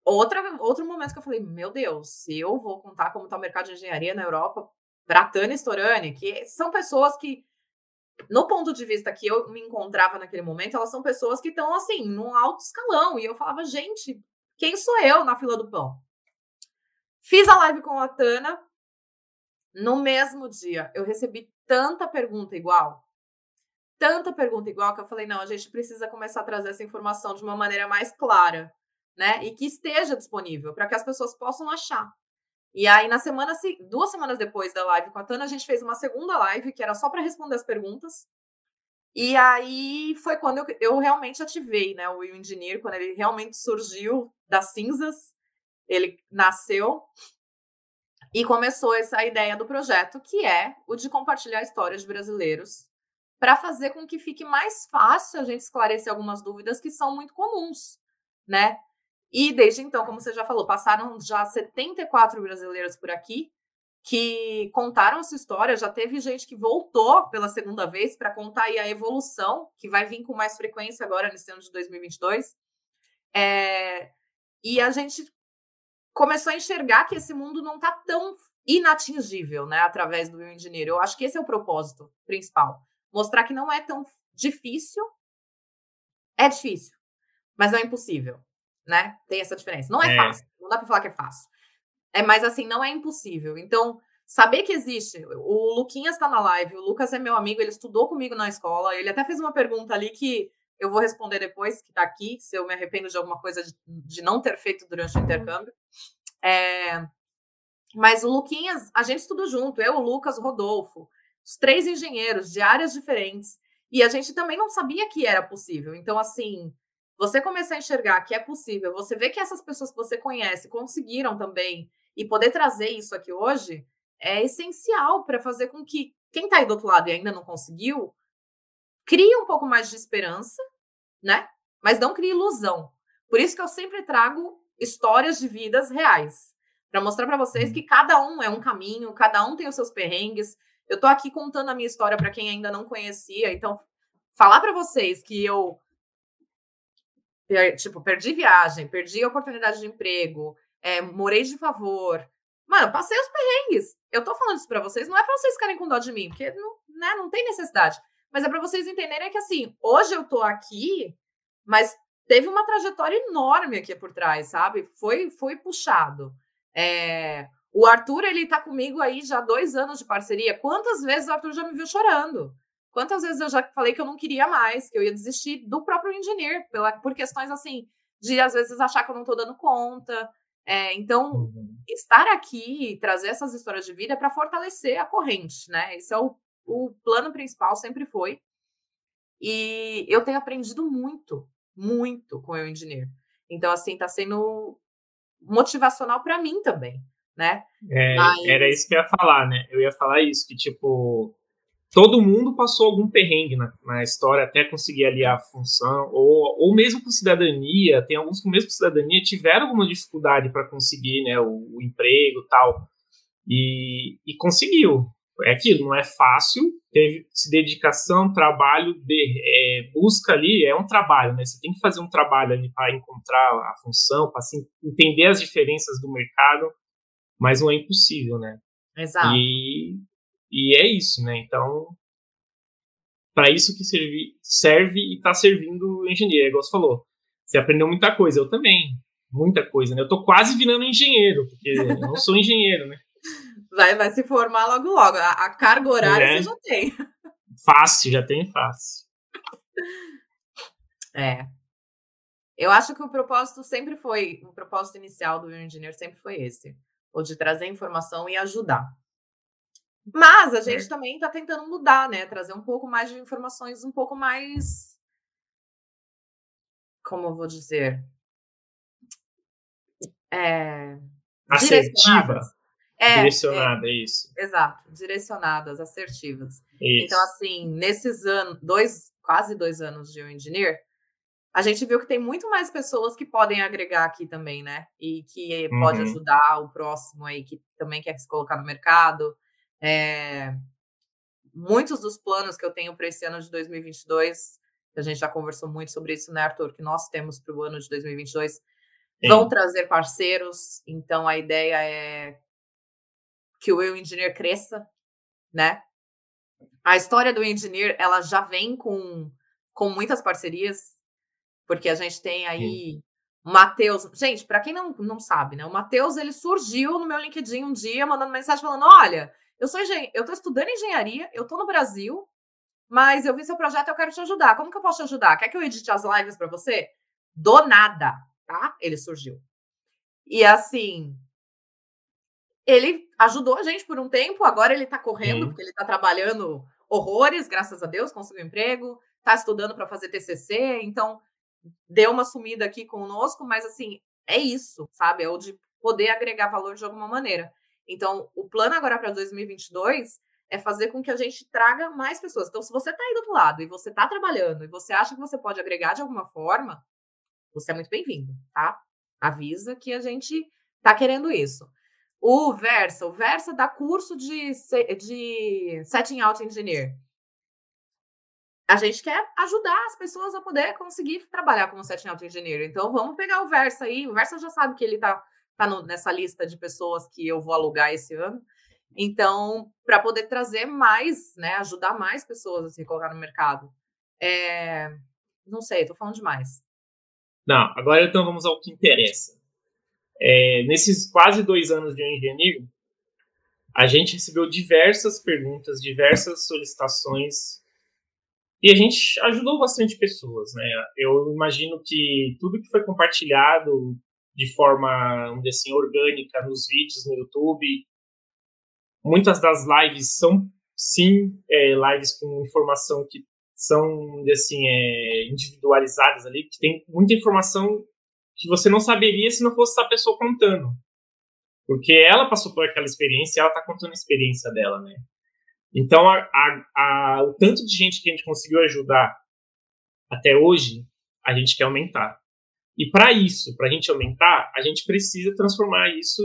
Outro momento que eu falei, meu Deus, se eu vou contar como tá o mercado de engenharia na Europa... para Tânia Storani, que são pessoas que, no ponto de vista que eu me encontrava naquele momento, elas são pessoas que estão, assim, num alto escalão. E eu falava, gente, quem sou eu na fila do pão? Fiz a live com a Tânia. No mesmo dia, eu recebi tanta pergunta igual, que eu falei, não, a gente precisa começar a trazer essa informação de uma maneira mais clara, né? E que esteja disponível, para que as pessoas possam achar. E aí, 2 semanas depois da live com a Tânia, a gente fez uma segunda live, que era só para responder as perguntas. E aí foi quando eu realmente ativei, né, o Will Engineer, quando ele realmente surgiu das cinzas, ele nasceu e começou essa ideia do projeto, que é o de compartilhar histórias de brasileiros, para fazer com que fique mais fácil a gente esclarecer algumas dúvidas que são muito comuns, né? E desde então, como você já falou, passaram já 74 brasileiras por aqui que contaram sua história. Já teve gente que voltou pela segunda vez para contar aí a evolução, que vai vir com mais frequência agora nesse ano de 2022. E a gente começou a enxergar que esse mundo não está tão inatingível, né, através do Will Engineer. Eu acho que esse é o propósito principal. Mostrar que não é tão difícil. É difícil, mas não é impossível. Né? Tem essa diferença. Não é fácil, não dá para falar que é fácil. Mas assim, não é impossível. Então, saber que existe. O Luquinhas está na live, o Lucas é meu amigo, ele estudou comigo na escola, ele até fez uma pergunta ali que eu vou responder depois, que está aqui, se eu me arrependo de alguma coisa de não ter feito durante o intercâmbio. Mas o Luquinhas, a gente estudou junto, eu, o Lucas, o Rodolfo, os três engenheiros de áreas diferentes, e a gente também não sabia que era possível. Então, assim, você começar a enxergar que é possível, você vê que essas pessoas que você conhece conseguiram também e poder trazer isso aqui hoje é essencial para fazer com que quem está aí do outro lado e ainda não conseguiu crie um pouco mais de esperança, né? Mas não crie ilusão. Por isso que eu sempre trago histórias de vidas reais para mostrar para vocês que cada um é um caminho, cada um tem os seus perrengues. Eu estou aqui contando a minha história para quem ainda não conhecia. Então, falar para vocês que eu perdi viagem, perdi a oportunidade de emprego, morei de favor. Mano, passei os perrengues. Eu tô falando isso pra vocês, não é pra vocês ficarem com dó de mim, porque não, né, não tem necessidade. Mas é pra vocês entenderem que, assim, hoje eu tô aqui, mas teve uma trajetória enorme aqui por trás, sabe? Foi puxado. O Arthur, ele tá comigo aí já há 2 anos de parceria. Quantas vezes o Arthur já me viu chorando? Quantas vezes eu já falei que eu não queria mais, que eu ia desistir do próprio engineer, por questões assim, de às vezes achar que eu não estou dando conta. Então, estar aqui e trazer essas histórias de vida é para fortalecer a corrente, né? Esse é o plano principal, sempre foi. E eu tenho aprendido muito, muito com o engineer. Então, assim, está sendo motivacional para mim também, né? Era isso que eu ia falar, né? Eu ia falar isso, que tipo, todo mundo passou algum perrengue na história até conseguir ali a função, ou mesmo com cidadania, tem alguns que mesmo com cidadania tiveram alguma dificuldade para conseguir, né, o emprego e tal, e conseguiu. É aquilo, não é fácil, teve dedicação, trabalho, busca ali, é um trabalho, né? Você tem que fazer um trabalho ali para encontrar a função, para assim, entender as diferenças do mercado, mas não é impossível, né? Exato. E é isso, né? Então, para isso que serve e está servindo o engenheiro. Igual você falou, você aprendeu muita coisa, eu também, muita coisa, né? Eu tô quase virando engenheiro, porque eu não sou engenheiro, né? Vai se formar logo, a carga horária você já tem. Fácil, já tem fácil. Eu acho que o propósito sempre foi, o propósito inicial do engenheiro sempre foi esse, o de trazer informação e ajudar. Mas a gente também está tentando mudar, né? Trazer um pouco mais de informações, um pouco mais... Como eu vou dizer? Assertiva. Direcionada, é isso. Exato. Direcionadas, assertivas. Isso. Então, assim, nesses anos, quase 2 anos de engineer, a gente viu que tem muito mais pessoas que podem agregar aqui também, né? E que pode ajudar o próximo aí, que também quer se colocar no mercado. Muitos dos planos que eu tenho para esse ano de 2022, que a gente já conversou muito sobre isso, né, Arthur, que nós temos para o ano de 2022, vão trazer parceiros. Então, a ideia é que o Will Engineer cresça, né? A história do Engineer, ela já vem com muitas parcerias, porque a gente tem aí o Matheus. Gente, para quem não sabe, né, o Matheus, ele surgiu no meu LinkedIn um dia, mandando mensagem falando, olha, eu estou estudando engenharia, eu estou no Brasil, mas eu vi seu projeto e eu quero te ajudar. Como que eu posso te ajudar? Quer que eu edite as lives para você? Do nada, tá? Ele surgiu. E assim, ele ajudou a gente por um tempo, agora ele está correndo, porque ele está trabalhando horrores, graças a Deus, conseguiu emprego, está estudando para fazer TCC, então deu uma sumida aqui conosco, mas assim, é isso, sabe? É o de poder agregar valor de alguma maneira. Então, o plano agora para 2022 é fazer com que a gente traga mais pessoas. Então, se você está aí do outro lado e você está trabalhando e você acha que você pode agregar de alguma forma, você é muito bem-vindo, tá? Avisa que a gente está querendo isso. O Versa dá curso de Setting Out Engineer. A gente quer ajudar as pessoas a poder conseguir trabalhar como Setting Out Engineer. Então, vamos pegar o Versa aí. O Versa já sabe que ele está nessa lista de pessoas que eu vou alugar esse ano. Então, para poder trazer mais, né, ajudar mais pessoas a se colocar no mercado. Não sei, estou falando demais. Não, agora então vamos ao que interessa. Nesses quase 2 anos de engenharia, a gente recebeu diversas perguntas, diversas solicitações, e a gente ajudou bastante pessoas, né? Eu imagino que tudo que foi compartilhado de forma, vamos dizer assim, orgânica nos vídeos no YouTube, muitas das lives são, sim, lives com informação que são, assim, individualizadas ali, que tem muita informação que você não saberia se não fosse a pessoa contando. Porque ela passou por aquela experiência e ela está contando a experiência dela, né? Então, o tanto de gente que a gente conseguiu ajudar até hoje, a gente quer aumentar. E para isso, para a gente aumentar, a gente precisa transformar isso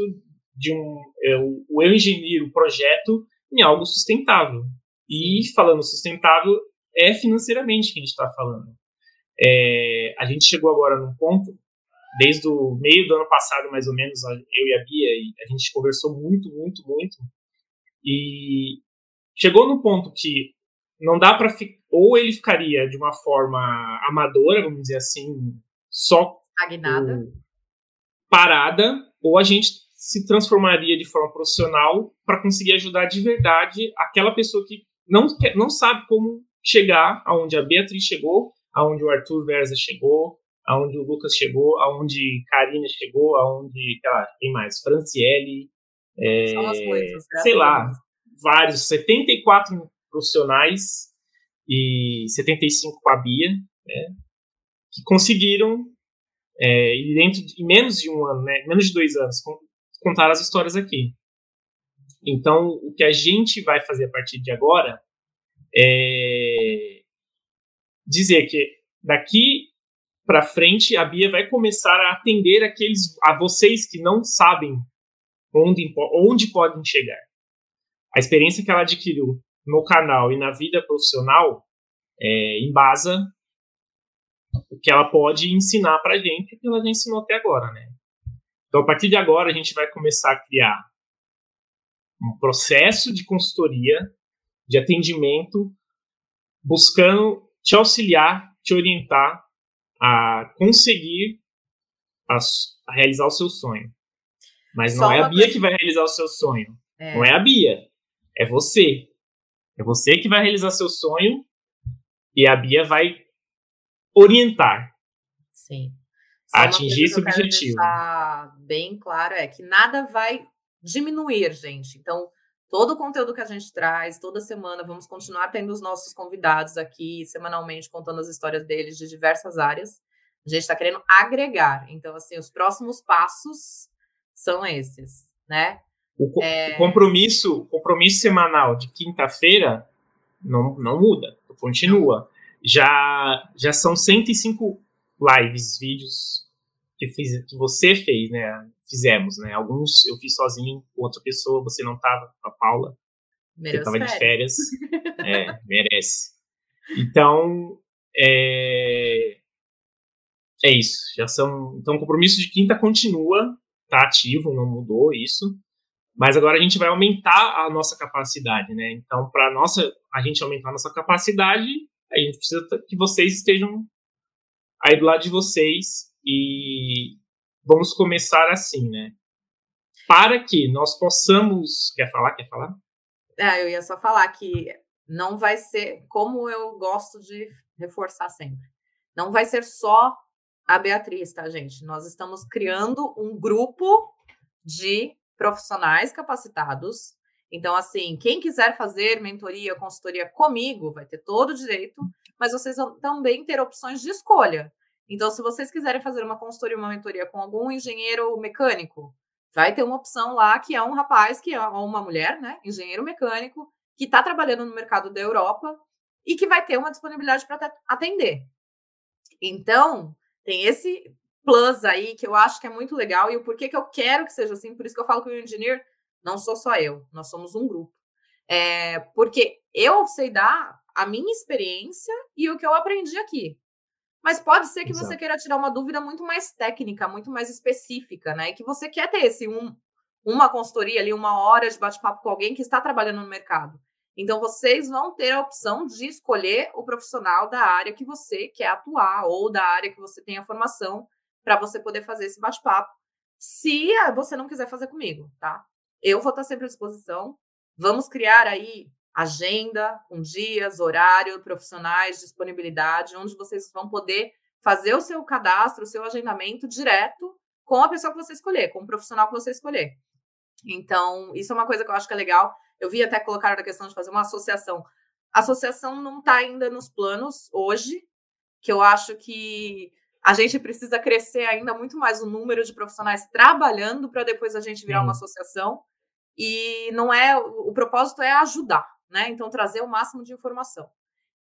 de o engenheiro, o projeto, em algo sustentável. E falando sustentável, é financeiramente que a gente está falando. A gente chegou agora num ponto, desde o meio do ano passado, mais ou menos, eu e a Bia, e a gente conversou muito, muito, muito, e chegou no ponto que não dá para ou ele ficaria de uma forma amadora, vamos dizer assim, só parada, ou a gente se transformaria de forma profissional para conseguir ajudar de verdade aquela pessoa que não sabe como chegar aonde a Beatriz chegou, aonde o Arthur Versa chegou, aonde o Lucas chegou, aonde Karina chegou, aonde, sei lá, tem mais, Franciele, sei lá, vários, 74 profissionais e 75 com a Bia, né, que conseguiram, e em menos de 1 ano, né, menos de 2 anos, contar as histórias aqui. Então, o que a gente vai fazer a partir de agora é dizer que daqui para frente, a Bia vai começar a atender a vocês que não sabem onde podem chegar. A experiência que ela adquiriu no canal e na vida profissional embasa o que ela pode ensinar para a gente, que ela já ensinou até agora, né? Então, a partir de agora, a gente vai começar a criar um processo de consultoria, de atendimento, buscando te auxiliar, te orientar a conseguir a realizar o seu sonho. Mas não é a Bia que vai realizar o seu sonho. Não é a Bia. É você. É você que vai realizar seu sonho e a Bia vai orientar. Sim. Só a atingir esse objetivo. Deixar bem claro que nada vai diminuir, gente. Então, todo o conteúdo que a gente traz, toda semana, vamos continuar tendo os nossos convidados aqui, semanalmente, contando as histórias deles de diversas áreas. A gente está querendo agregar. Então, assim, os próximos passos são esses, né? O compromisso semanal de quinta-feira não muda, continua. Já são 105 lives, vídeos que você fez, né? Fizemos, né? Alguns eu fiz sozinho com outra pessoa, você não estava, a Paula. Você estava de férias. Merece. Então, isso. Já são. Então, o compromisso de quinta continua, tá ativo, não mudou isso. Mas agora a gente vai aumentar a nossa capacidade, né? Então, para a gente aumentar a nossa capacidade, a gente precisa que vocês estejam aí do lado de vocês e vamos começar assim, né? Para que nós possamos... Quer falar? Eu ia só falar que não vai ser... Como eu gosto de reforçar sempre. Não vai ser só a Beatriz, tá, gente? Nós estamos criando um grupo de profissionais capacitados. Então, assim, quem quiser fazer mentoria, consultoria comigo, vai ter todo o direito, mas vocês vão também ter opções de escolha. Então, se vocês quiserem fazer uma consultoria, uma mentoria com algum engenheiro mecânico, vai ter uma opção lá que é um rapaz, que é uma mulher, né? Engenheiro mecânico, que está trabalhando no mercado da Europa e que vai ter uma disponibilidade para atender. Então, tem esse plus aí que eu acho que é muito legal e o porquê que eu quero que seja assim, por isso que eu falo que o engineer não sou só eu, nós somos um grupo. Porque eu sei dar a minha experiência e o que eu aprendi aqui. Mas pode ser que Exato. Você queira tirar uma dúvida muito mais técnica, muito mais específica, né? E que você quer ter esse uma consultoria ali, uma hora de bate-papo com alguém que está trabalhando no mercado. Então, vocês vão ter a opção de escolher o profissional da área que você quer atuar ou da área que você tem a formação para você poder fazer esse bate-papo. Se você não quiser fazer comigo, tá? Eu vou estar sempre à disposição. Vamos criar aí agenda com dias, horário, profissionais, disponibilidade, onde vocês vão poder fazer o seu cadastro, o seu agendamento direto com a pessoa que você escolher, com o profissional que você escolher. Então, isso é uma coisa que eu acho que é legal. Eu vi até colocar a questão de fazer uma associação. Associação não está ainda nos planos hoje, que eu acho que a gente precisa crescer ainda muito mais o número de profissionais trabalhando para depois a gente virar uma associação. E não é, o propósito é ajudar, né? Então, trazer o máximo de informação.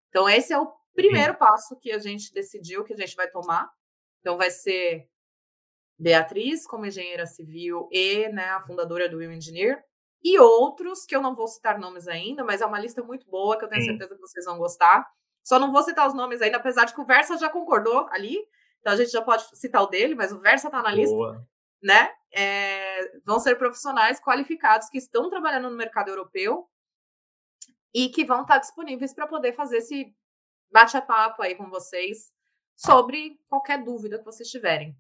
Então, esse é o primeiro passo que a gente decidiu que a gente vai tomar. Então, vai ser Beatriz, como engenheira civil e, né, a fundadora do Will Engineer. E outros, que eu não vou citar nomes ainda, mas é uma lista muito boa, que eu tenho certeza que vocês vão gostar. Só não vou citar os nomes ainda, apesar de que o Versa já concordou ali. Então, a gente já pode citar o dele, mas o Versa está na lista. Boa. Né? Vão ser profissionais qualificados que estão trabalhando no mercado europeu e que vão estar disponíveis para poder fazer esse bate-papo aí com vocês sobre qualquer dúvida que vocês tiverem.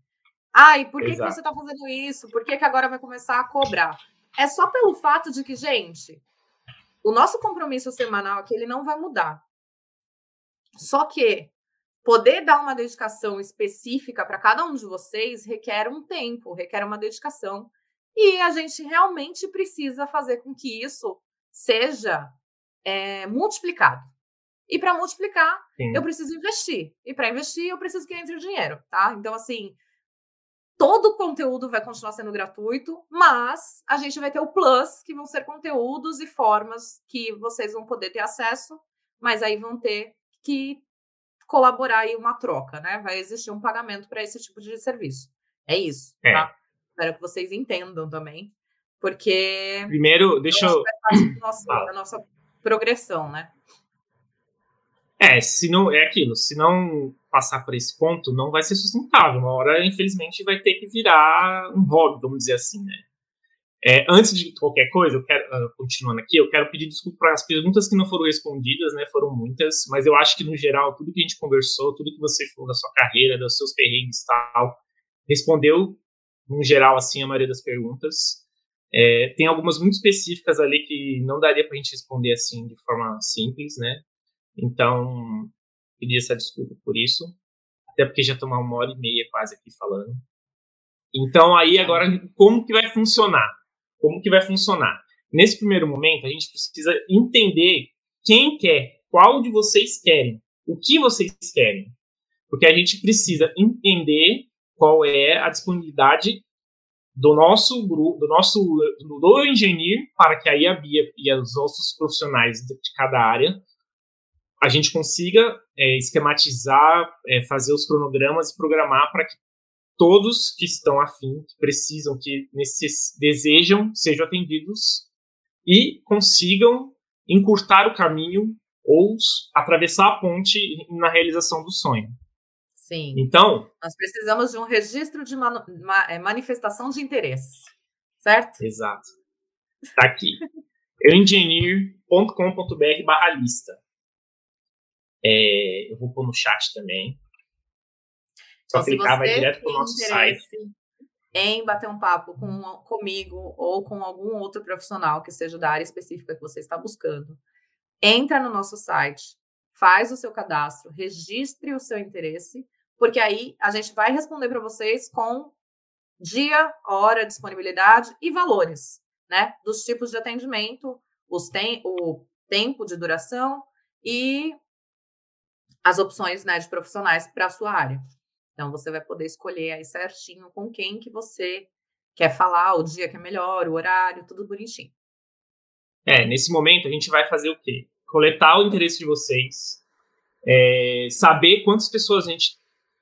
Ah, e por que você está fazendo isso? Por que agora vai começar a cobrar? É só pelo fato de que, gente, o nosso compromisso semanal aqui, ele não vai mudar. Só que poder dar uma dedicação específica para cada um de vocês requer um tempo, requer uma dedicação. E a gente realmente precisa fazer com que isso seja multiplicado. E para multiplicar, eu preciso investir. E para investir, eu preciso que entre o dinheiro, tá? Então, assim, todo o conteúdo vai continuar sendo gratuito, mas a gente vai ter o plus, que vão ser conteúdos e formas que vocês vão poder ter acesso, mas aí vão ter que colaborar aí uma troca, né? Vai existir um pagamento para esse tipo de serviço. É isso, tá? Espero que vocês entendam também, porque... Primeiro, deixa eu... Da nossa progressão, né? Se não... É aquilo, se não passar por esse ponto, não vai ser sustentável. Uma hora, infelizmente, vai ter que virar um hobby, vamos dizer assim, né? Antes de qualquer coisa, eu quero, continuando aqui, eu quero pedir desculpa para as perguntas que não foram respondidas, né? Foram muitas, mas eu acho que, no geral, tudo que a gente conversou, tudo que você falou da sua carreira, dos seus perrengues e tal, respondeu, no geral, assim, a maioria das perguntas. Tem algumas muito específicas ali que não daria para a gente responder, assim, de forma simples, né? Então, pedi essa desculpa por isso, até porque já estamos uma hora e meia quase aqui falando. Então, aí, agora, como que vai funcionar? Como que vai funcionar? Nesse primeiro momento, a gente precisa entender quem quer, qual de vocês querem, o que vocês querem. Porque a gente precisa entender qual é a disponibilidade do nosso grupo, do engenheiro, para que aí a Bia e os outros profissionais de cada área, a gente consiga esquematizar, fazer os cronogramas e programar para que todos que estão afim, que precisam, que desejam, sejam atendidos e consigam encurtar o caminho ou atravessar a ponte na realização do sonho. Sim. Então, nós precisamos de um registro de manifestação de interesse, certo? Exato. Está aqui. engineer.com.br/lista. Eu vou pôr no chat também. Só então, clicar, vai direto para o nosso site. Em bater um papo comigo ou com algum outro profissional que seja da área específica que você está buscando, entra no nosso site, faz o seu cadastro, registre o seu interesse, porque aí a gente vai responder para vocês com dia, hora, disponibilidade e valores, né? Dos tipos de atendimento, o tempo de duração e as opções, né, de profissionais para a sua área. Então, você vai poder escolher aí certinho com quem que você quer falar, o dia que é melhor, o horário, tudo bonitinho. Nesse momento, a gente vai fazer o quê? Coletar o interesse de vocês, saber quantas pessoas a gente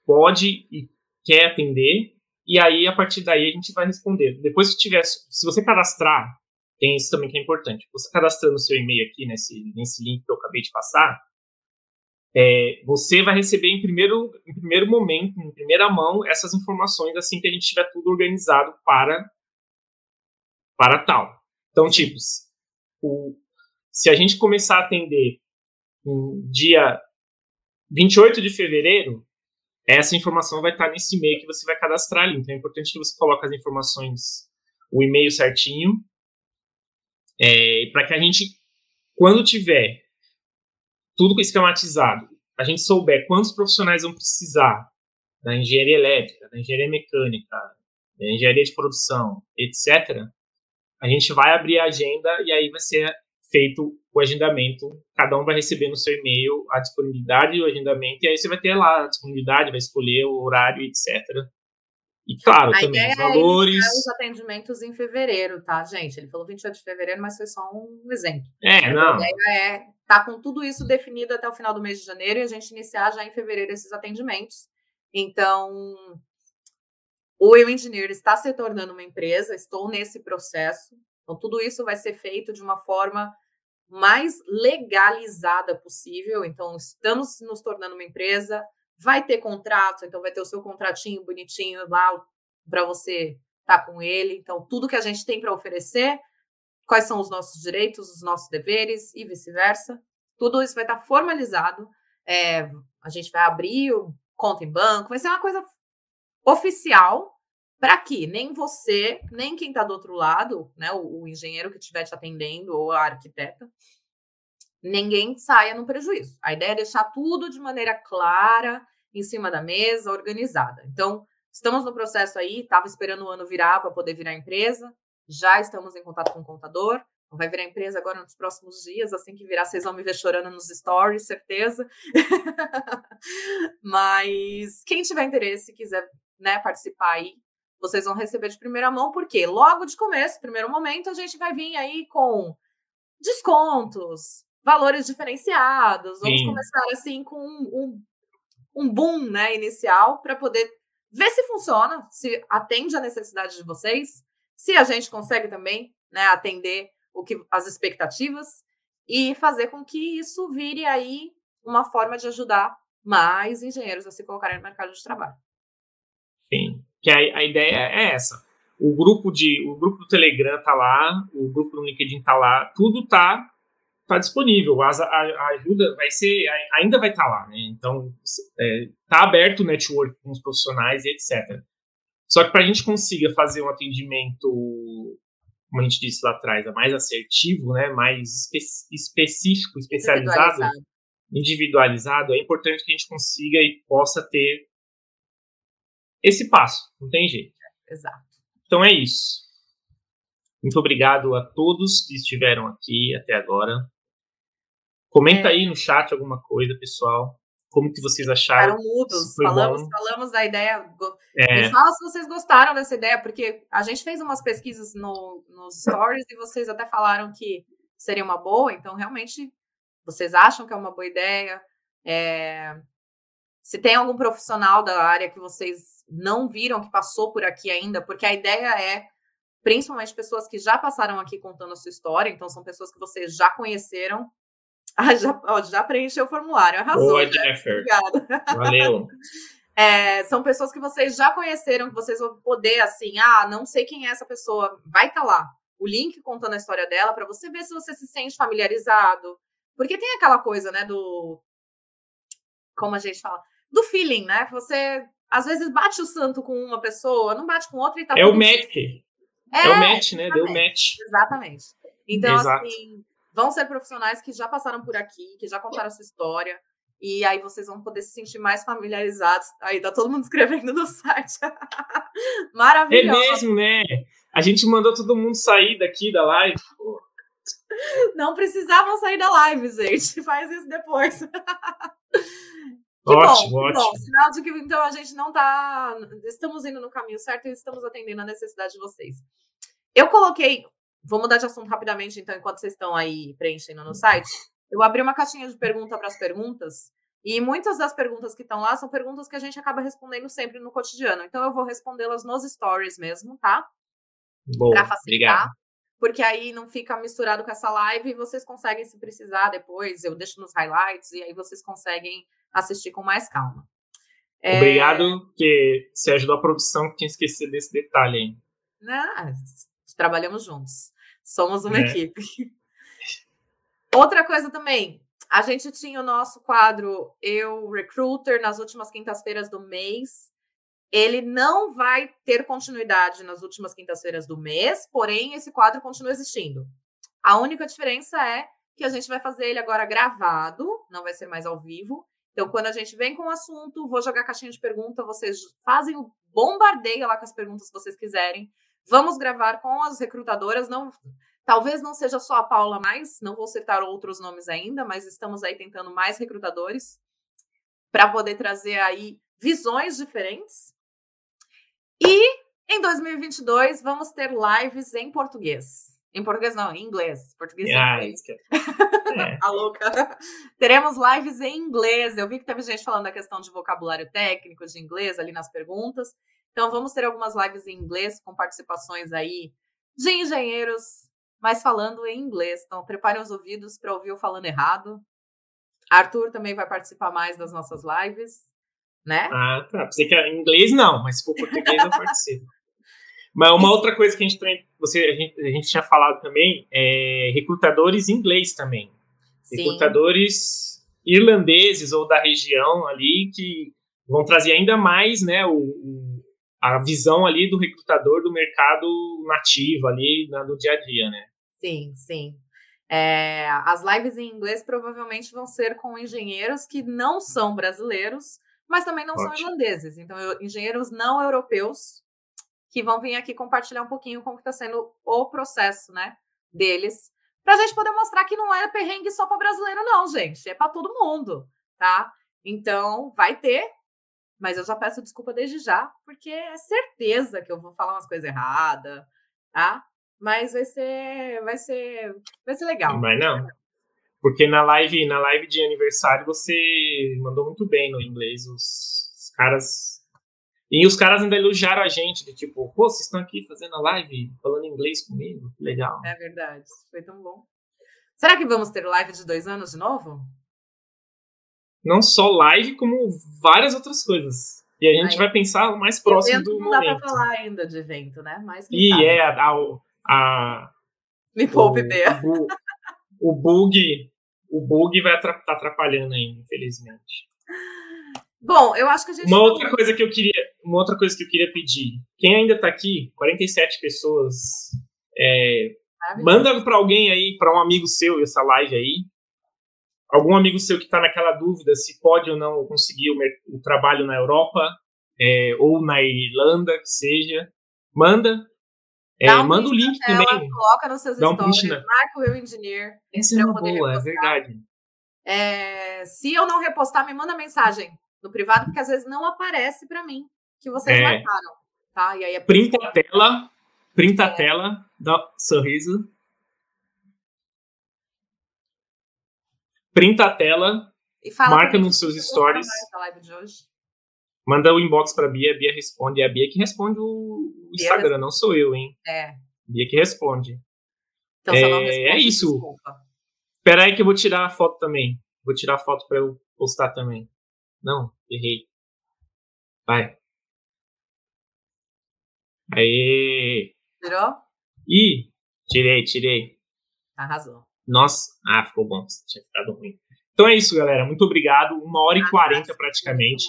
pode e quer atender, e aí, a partir daí, a gente vai responder. Depois que tiver, se você cadastrar, tem isso também que é importante, você cadastrando o seu e-mail aqui, nesse link que eu acabei de passar, você vai receber em primeiro momento, em primeira mão, essas informações assim que a gente tiver tudo organizado para tal. Então, tipo, se a gente começar a atender no dia 28 de fevereiro, essa informação vai estar nesse e-mail que você vai cadastrar ali. Então, é importante que você coloque as informações, o e-mail certinho, para que a gente, quando tiver tudo esquematizado, a gente souber quantos profissionais vão precisar da engenharia elétrica, da engenharia mecânica, da engenharia de produção, etc., a gente vai abrir a agenda e aí vai ser feito o agendamento. Cada um vai receber no seu e-mail a disponibilidade e o agendamento, e aí você vai ter lá a disponibilidade, vai escolher o horário, etc. E, claro, também os valores. Os atendimentos em fevereiro, tá, gente? Ele falou 28 de fevereiro, mas foi só um exemplo. A ideia é tá com tudo isso definido até o final do mês de janeiro e a gente iniciar já em fevereiro esses atendimentos. Então, o Will Engineer está se tornando uma empresa, estou nesse processo. Então, tudo isso vai ser feito de uma forma mais legalizada possível. Então, estamos nos tornando uma empresa. Vai ter contrato, então vai ter o seu contratinho bonitinho lá para você estar com ele. Então, tudo que a gente tem para oferecer, quais são os nossos direitos, os nossos deveres e vice-versa, tudo isso vai estar formalizado. A gente vai abrir conta em banco, vai ser uma coisa oficial para que nem você, nem quem está do outro lado, né, o engenheiro que estiver te atendendo ou a arquiteta, ninguém saia no prejuízo. A ideia é deixar tudo de maneira clara, em cima da mesa, organizada. Então, estamos no processo aí, estava esperando o ano virar para poder virar empresa, já estamos em contato com o contador, vai virar empresa agora nos próximos dias, assim que virar, vocês vão me ver chorando nos stories, certeza. Mas quem tiver interesse, quiser, né, participar aí, vocês vão receber de primeira mão, porque logo de começo, primeiro momento, a gente vai vir aí com descontos, valores diferenciados, vamos começar assim com um boom, né, inicial, para poder ver se funciona, se atende à necessidade de vocês, se a gente consegue também, né, atender as expectativas e fazer com que isso vire aí uma forma de ajudar mais engenheiros a se colocarem no mercado de trabalho. Sim, que a ideia é essa. O grupo do Telegram está lá, o grupo do LinkedIn está lá, tudo está disponível, a ajuda vai ser, ainda vai estar lá, né? Então, está aberto o network com os profissionais e etc. Só que para a gente consiga fazer um atendimento, como a gente disse lá atrás, mais assertivo, né? Mais específico, especializado, individualizado, é importante que a gente consiga e possa ter esse passo, não tem jeito. Exato. Então é isso. Muito obrigado a todos que estiveram aqui até agora. Comenta aí no chat alguma coisa, pessoal. Como que vocês acharam? Ficaram mudos. Falamos da ideia. Me fala se vocês gostaram dessa ideia, porque a gente fez umas pesquisas nos stories e vocês até falaram que seria uma boa. Então, realmente, vocês acham que é uma boa ideia? Se tem algum profissional da área que vocês não viram, que passou por aqui ainda, porque a ideia é principalmente pessoas que já passaram aqui contando a sua história, então são pessoas que vocês já conheceram. Ah, já preencheu o formulário, arrasou. Boa, Jennifer. Obrigada. Valeu. São pessoas que vocês já conheceram, que vocês vão poder, assim, não sei quem é essa pessoa, vai estar lá o link contando a história dela, para você ver se você se sente familiarizado. Porque tem aquela coisa, né, do... Como a gente fala? Do feeling, né? Você, às vezes, bate o santo com uma pessoa, não bate com outra e tá... É o match. É o match, né? Deu match. Exatamente. Então, assim, vão ser profissionais que já passaram por aqui, que já contaram a sua história, e aí vocês vão poder se sentir mais familiarizados. Aí tá todo mundo escrevendo no site. Maravilhoso. É mesmo, né? A gente mandou todo mundo sair daqui da live. Não precisavam sair da live, gente. Faz isso depois. Ótimo. Sinal de que então a gente não tá... Estamos indo no caminho certo e estamos atendendo a necessidade de vocês. Eu coloquei... Vou mudar de assunto rapidamente, então, enquanto vocês estão aí preenchendo no site. Eu abri uma caixinha de pergunta para as perguntas E muitas das perguntas que estão lá são perguntas que a gente acaba respondendo sempre no cotidiano. Então, eu vou respondê-las nos stories mesmo, tá? Para facilitar. Obrigado. Porque aí não fica misturado com essa live e vocês conseguem, se precisar depois, eu deixo nos highlights e aí vocês conseguem assistir com mais calma. Obrigado, que você ajudou a produção, que tinha esquecido desse detalhe aí. Não, trabalhamos juntos. Somos uma equipe. Outra coisa também, a gente tinha o nosso quadro Eu Recruiter nas últimas quintas-feiras do mês. Ele não vai ter continuidade nas últimas quintas-feiras do mês, porém, esse quadro continua existindo. A única diferença é que a gente vai fazer ele agora gravado, não vai ser mais ao vivo. Então, quando a gente vem com o assunto, vou jogar caixinha de pergunta, vocês fazem o bombardeio lá com as perguntas que vocês quiserem. Vamos gravar com as recrutadoras. Não, talvez não seja só a Paula mais, não vou citar outros nomes ainda, mas estamos aí tentando mais recrutadores para poder trazer aí visões diferentes. E em 2022 vamos ter lives em português. Em português não, em inglês. Português em inglês. A louca. Teremos lives em inglês. Eu vi que teve gente falando da questão de vocabulário técnico, de inglês ali nas perguntas. Então vamos ter algumas lives em inglês com participações aí de engenheiros, mas falando em inglês. Então preparem os ouvidos para ouvir eu falando errado. Arthur também vai participar mais das nossas lives, né? Ah, tá. Pensei que em inglês não, mas se for português eu participo. Mas uma outra coisa que a gente tinha falado também é recrutadores em inglês também. Sim. Recrutadores irlandeses ou da região ali que vão trazer ainda mais, né, a visão ali do recrutador do mercado nativo ali no dia a dia, né? Sim, sim. As lives em inglês provavelmente vão ser com engenheiros que não são brasileiros, mas também não são irlandeses. Então, engenheiros não europeus que vão vir aqui compartilhar um pouquinho como está sendo o processo, né, deles, para a gente poder mostrar que não é perrengue só para brasileiro, não, gente. É para todo mundo, tá? Então, vai ter, mas eu já peço desculpa desde já, porque é certeza que eu vou falar umas coisas erradas, tá? Mas vai ser legal. Mas não. Porque na live de aniversário você mandou muito bem no inglês, os caras. E os caras ainda elogiaram a gente, de tipo, pô, vocês estão aqui fazendo a live, falando inglês comigo, que legal. É verdade, foi tão bom. Será que vamos ter live de 2 anos de novo? Não só live, como várias outras coisas. E a gente vai pensar mais próximo do momento. Não dá pra falar ainda de evento, né? Mas me poupe, Bea. O bug vai tá atrapalhando ainda, infelizmente. Bom, eu acho que a gente... Uma outra coisa que eu queria pedir. Quem ainda está aqui, 47 pessoas, manda para alguém aí, para um amigo seu, essa live aí. Algum amigo seu que está naquela dúvida se pode ou não conseguir o trabalho na Europa, ou na Irlanda, que seja. Manda. Manda o link também. Coloca nos seus stories, marca o Will Engineer. Essa é uma boa, é verdade. Se eu não repostar, me manda mensagem no privado, porque às vezes não aparece para mim que vocês marcaram. Tá? E aí printa a tela, dá um sorriso. Printa a tela, e marca nos seus stories. Live de hoje. Manda o inbox pra Bia, a Bia responde. É a Bia que responde o Instagram, não sou eu, hein? Bia que responde. Então, se eu não responde, é isso. Desculpa. Espera aí que eu vou tirar a foto também. Vou tirar a foto pra eu postar também. Não, errei. Vai. Aê! Tirou? Ih, tirei. Arrasou. Nossa, ficou bom. Tinha ficado ruim. Então é isso, galera. Muito obrigado. 1h40 praticamente.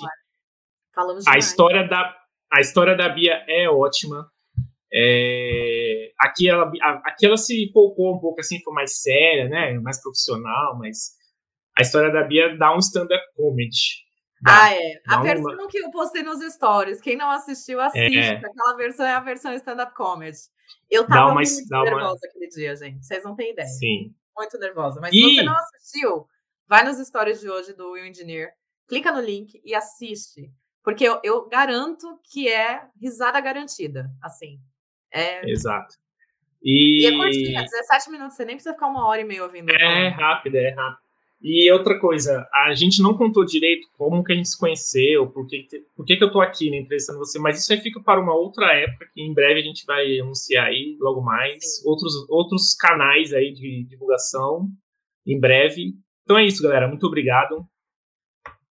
Falamos demais. A história da Bia é ótima. Aqui ela se poupou um pouco, assim, foi mais séria, né? Mais profissional, mas a história da Bia dá um stand-up comedy. A versão que eu postei nos stories, quem não assistiu, assiste. Aquela versão é a versão stand-up comedy. Eu tava muito nervosa aquele dia, gente. Vocês não têm ideia. Sim. Muito nervosa. Mas se você não assistiu, vai nos stories de hoje do Will Engineer, clica no link e assiste. Porque eu garanto que é risada garantida, assim. Exato. E é curtinha, 17 minutos, você nem precisa ficar 1h30 ouvindo. É rápido. E outra coisa, a gente não contou direito como que a gente se conheceu, por que eu tô aqui, né, entrevistando você, mas isso aí fica para uma outra época, que em breve a gente vai anunciar aí, logo mais, outros canais aí de divulgação, em breve. Então é isso, galera, muito obrigado.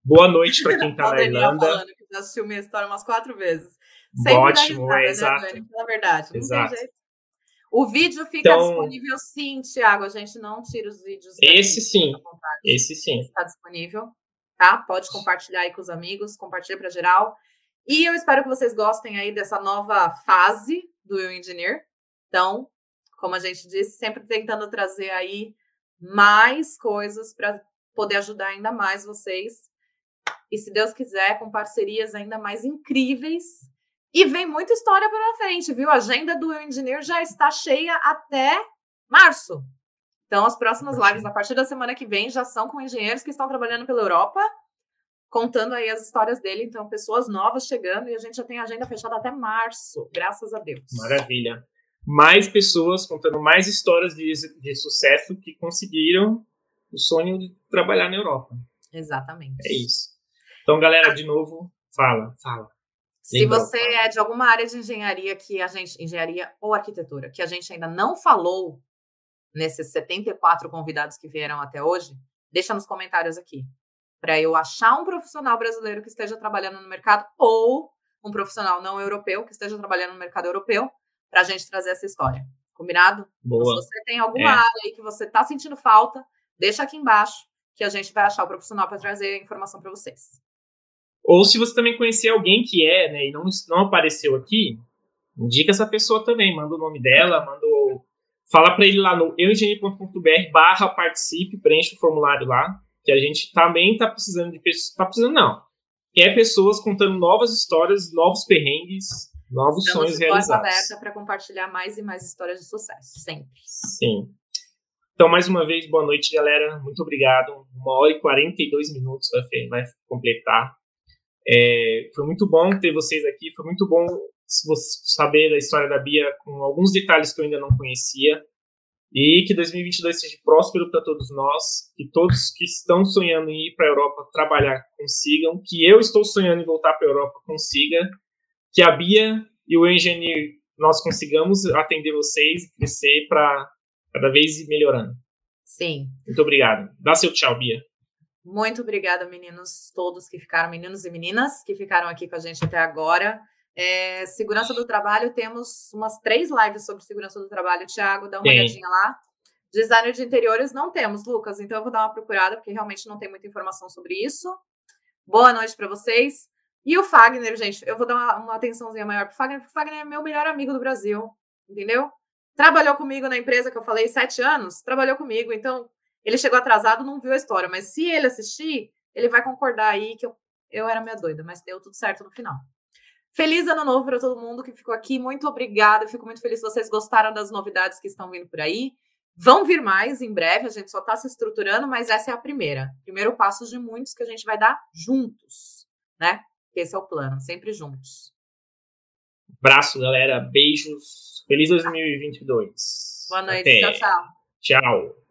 Boa noite para quem tá na Irlanda. Falando que já assistiu minha história umas 4 vezes. Sempre ótimo, risada, é, né, exato. Dani? Pela verdade, não exato. Tem jeito. O vídeo fica disponível sim, Thiago. A gente não tira os vídeos. Esse sim, esse sim. Está disponível, tá? Pode compartilhar aí com os amigos, compartilha para geral. E eu espero que vocês gostem aí dessa nova fase do Will Engineer. Então, como a gente disse, sempre tentando trazer aí mais coisas para poder ajudar ainda mais vocês. E se Deus quiser, com parcerias ainda mais incríveis. E vem muita história pela frente, viu? A agenda do Will Engineer já está cheia até março. Então, as próximas lives, a partir da semana que vem, já são com engenheiros que estão trabalhando pela Europa, contando aí as histórias dele. Então, pessoas novas chegando e a gente já tem a agenda fechada até março, graças a Deus. Maravilha. Mais pessoas contando mais histórias de sucesso que conseguiram o sonho de trabalhar na Europa. Exatamente. É isso. Então, galera, de novo, fala. Se você é de alguma área de engenharia que a gente, engenharia ou arquitetura, que a gente ainda não falou nesses 74 convidados que vieram até hoje, deixa nos comentários aqui, para eu achar um profissional brasileiro que esteja trabalhando no mercado ou um profissional não europeu que esteja trabalhando no mercado europeu, para a gente trazer essa história. Combinado? Boa. Então, se você tem alguma área aí que você está sentindo falta, deixa aqui embaixo que a gente vai achar o profissional para trazer a informação para vocês. Ou se você também conhecer alguém que é, né, e não apareceu aqui, indica essa pessoa também, manda o nome dela, fala para ele lá no euengenheiro.com.br/participe, preenche o formulário lá, que a gente também está precisando de pessoas, quer pessoas contando novas histórias, novos perrengues, novos sonhos realizados. Estamos aberta para compartilhar mais e mais histórias de sucesso, sempre. Sim. Então, mais uma vez, boa noite, galera, muito obrigado, 1h42 vai completar. Foi muito bom ter vocês aqui, foi muito bom saber da história da Bia com alguns detalhes que eu ainda não conhecia, e que 2022 seja próspero para todos nós, que todos que estão sonhando em ir para a Europa trabalhar consigam, que eu estou sonhando em voltar para a Europa consiga, que a Bia e o Engineer nós consigamos atender vocês e crescer para cada vez ir melhorando. Sim. Muito obrigado. Dá seu tchau, Bia. Muito obrigada, meninos e meninas que ficaram aqui com a gente até agora. Segurança do trabalho, temos umas 3 lives sobre segurança do trabalho. Thiago, dá uma olhadinha lá. Designer de interiores não temos, Lucas, então eu vou dar uma procurada, porque realmente não tem muita informação sobre isso. Boa noite para vocês. E o Fagner, gente, eu vou dar uma atençãozinha maior para o Fagner, porque o Fagner é meu melhor amigo do Brasil, entendeu? Trabalhou comigo na empresa que eu falei 7 anos, trabalhou comigo, então... Ele chegou atrasado, não viu a história, mas se ele assistir, ele vai concordar aí que eu era meia doida, mas deu tudo certo no final. Feliz ano novo para todo mundo que ficou aqui, muito obrigada, eu fico muito feliz se vocês gostaram das novidades que estão vindo por aí. Vão vir mais em breve, a gente só está se estruturando, mas essa é a primeira. Primeiro passo de muitos que a gente vai dar juntos, né? Esse é o plano, sempre juntos. Abraço, galera, beijos, feliz 2022. Boa noite, até. Tchau, tchau. Tchau.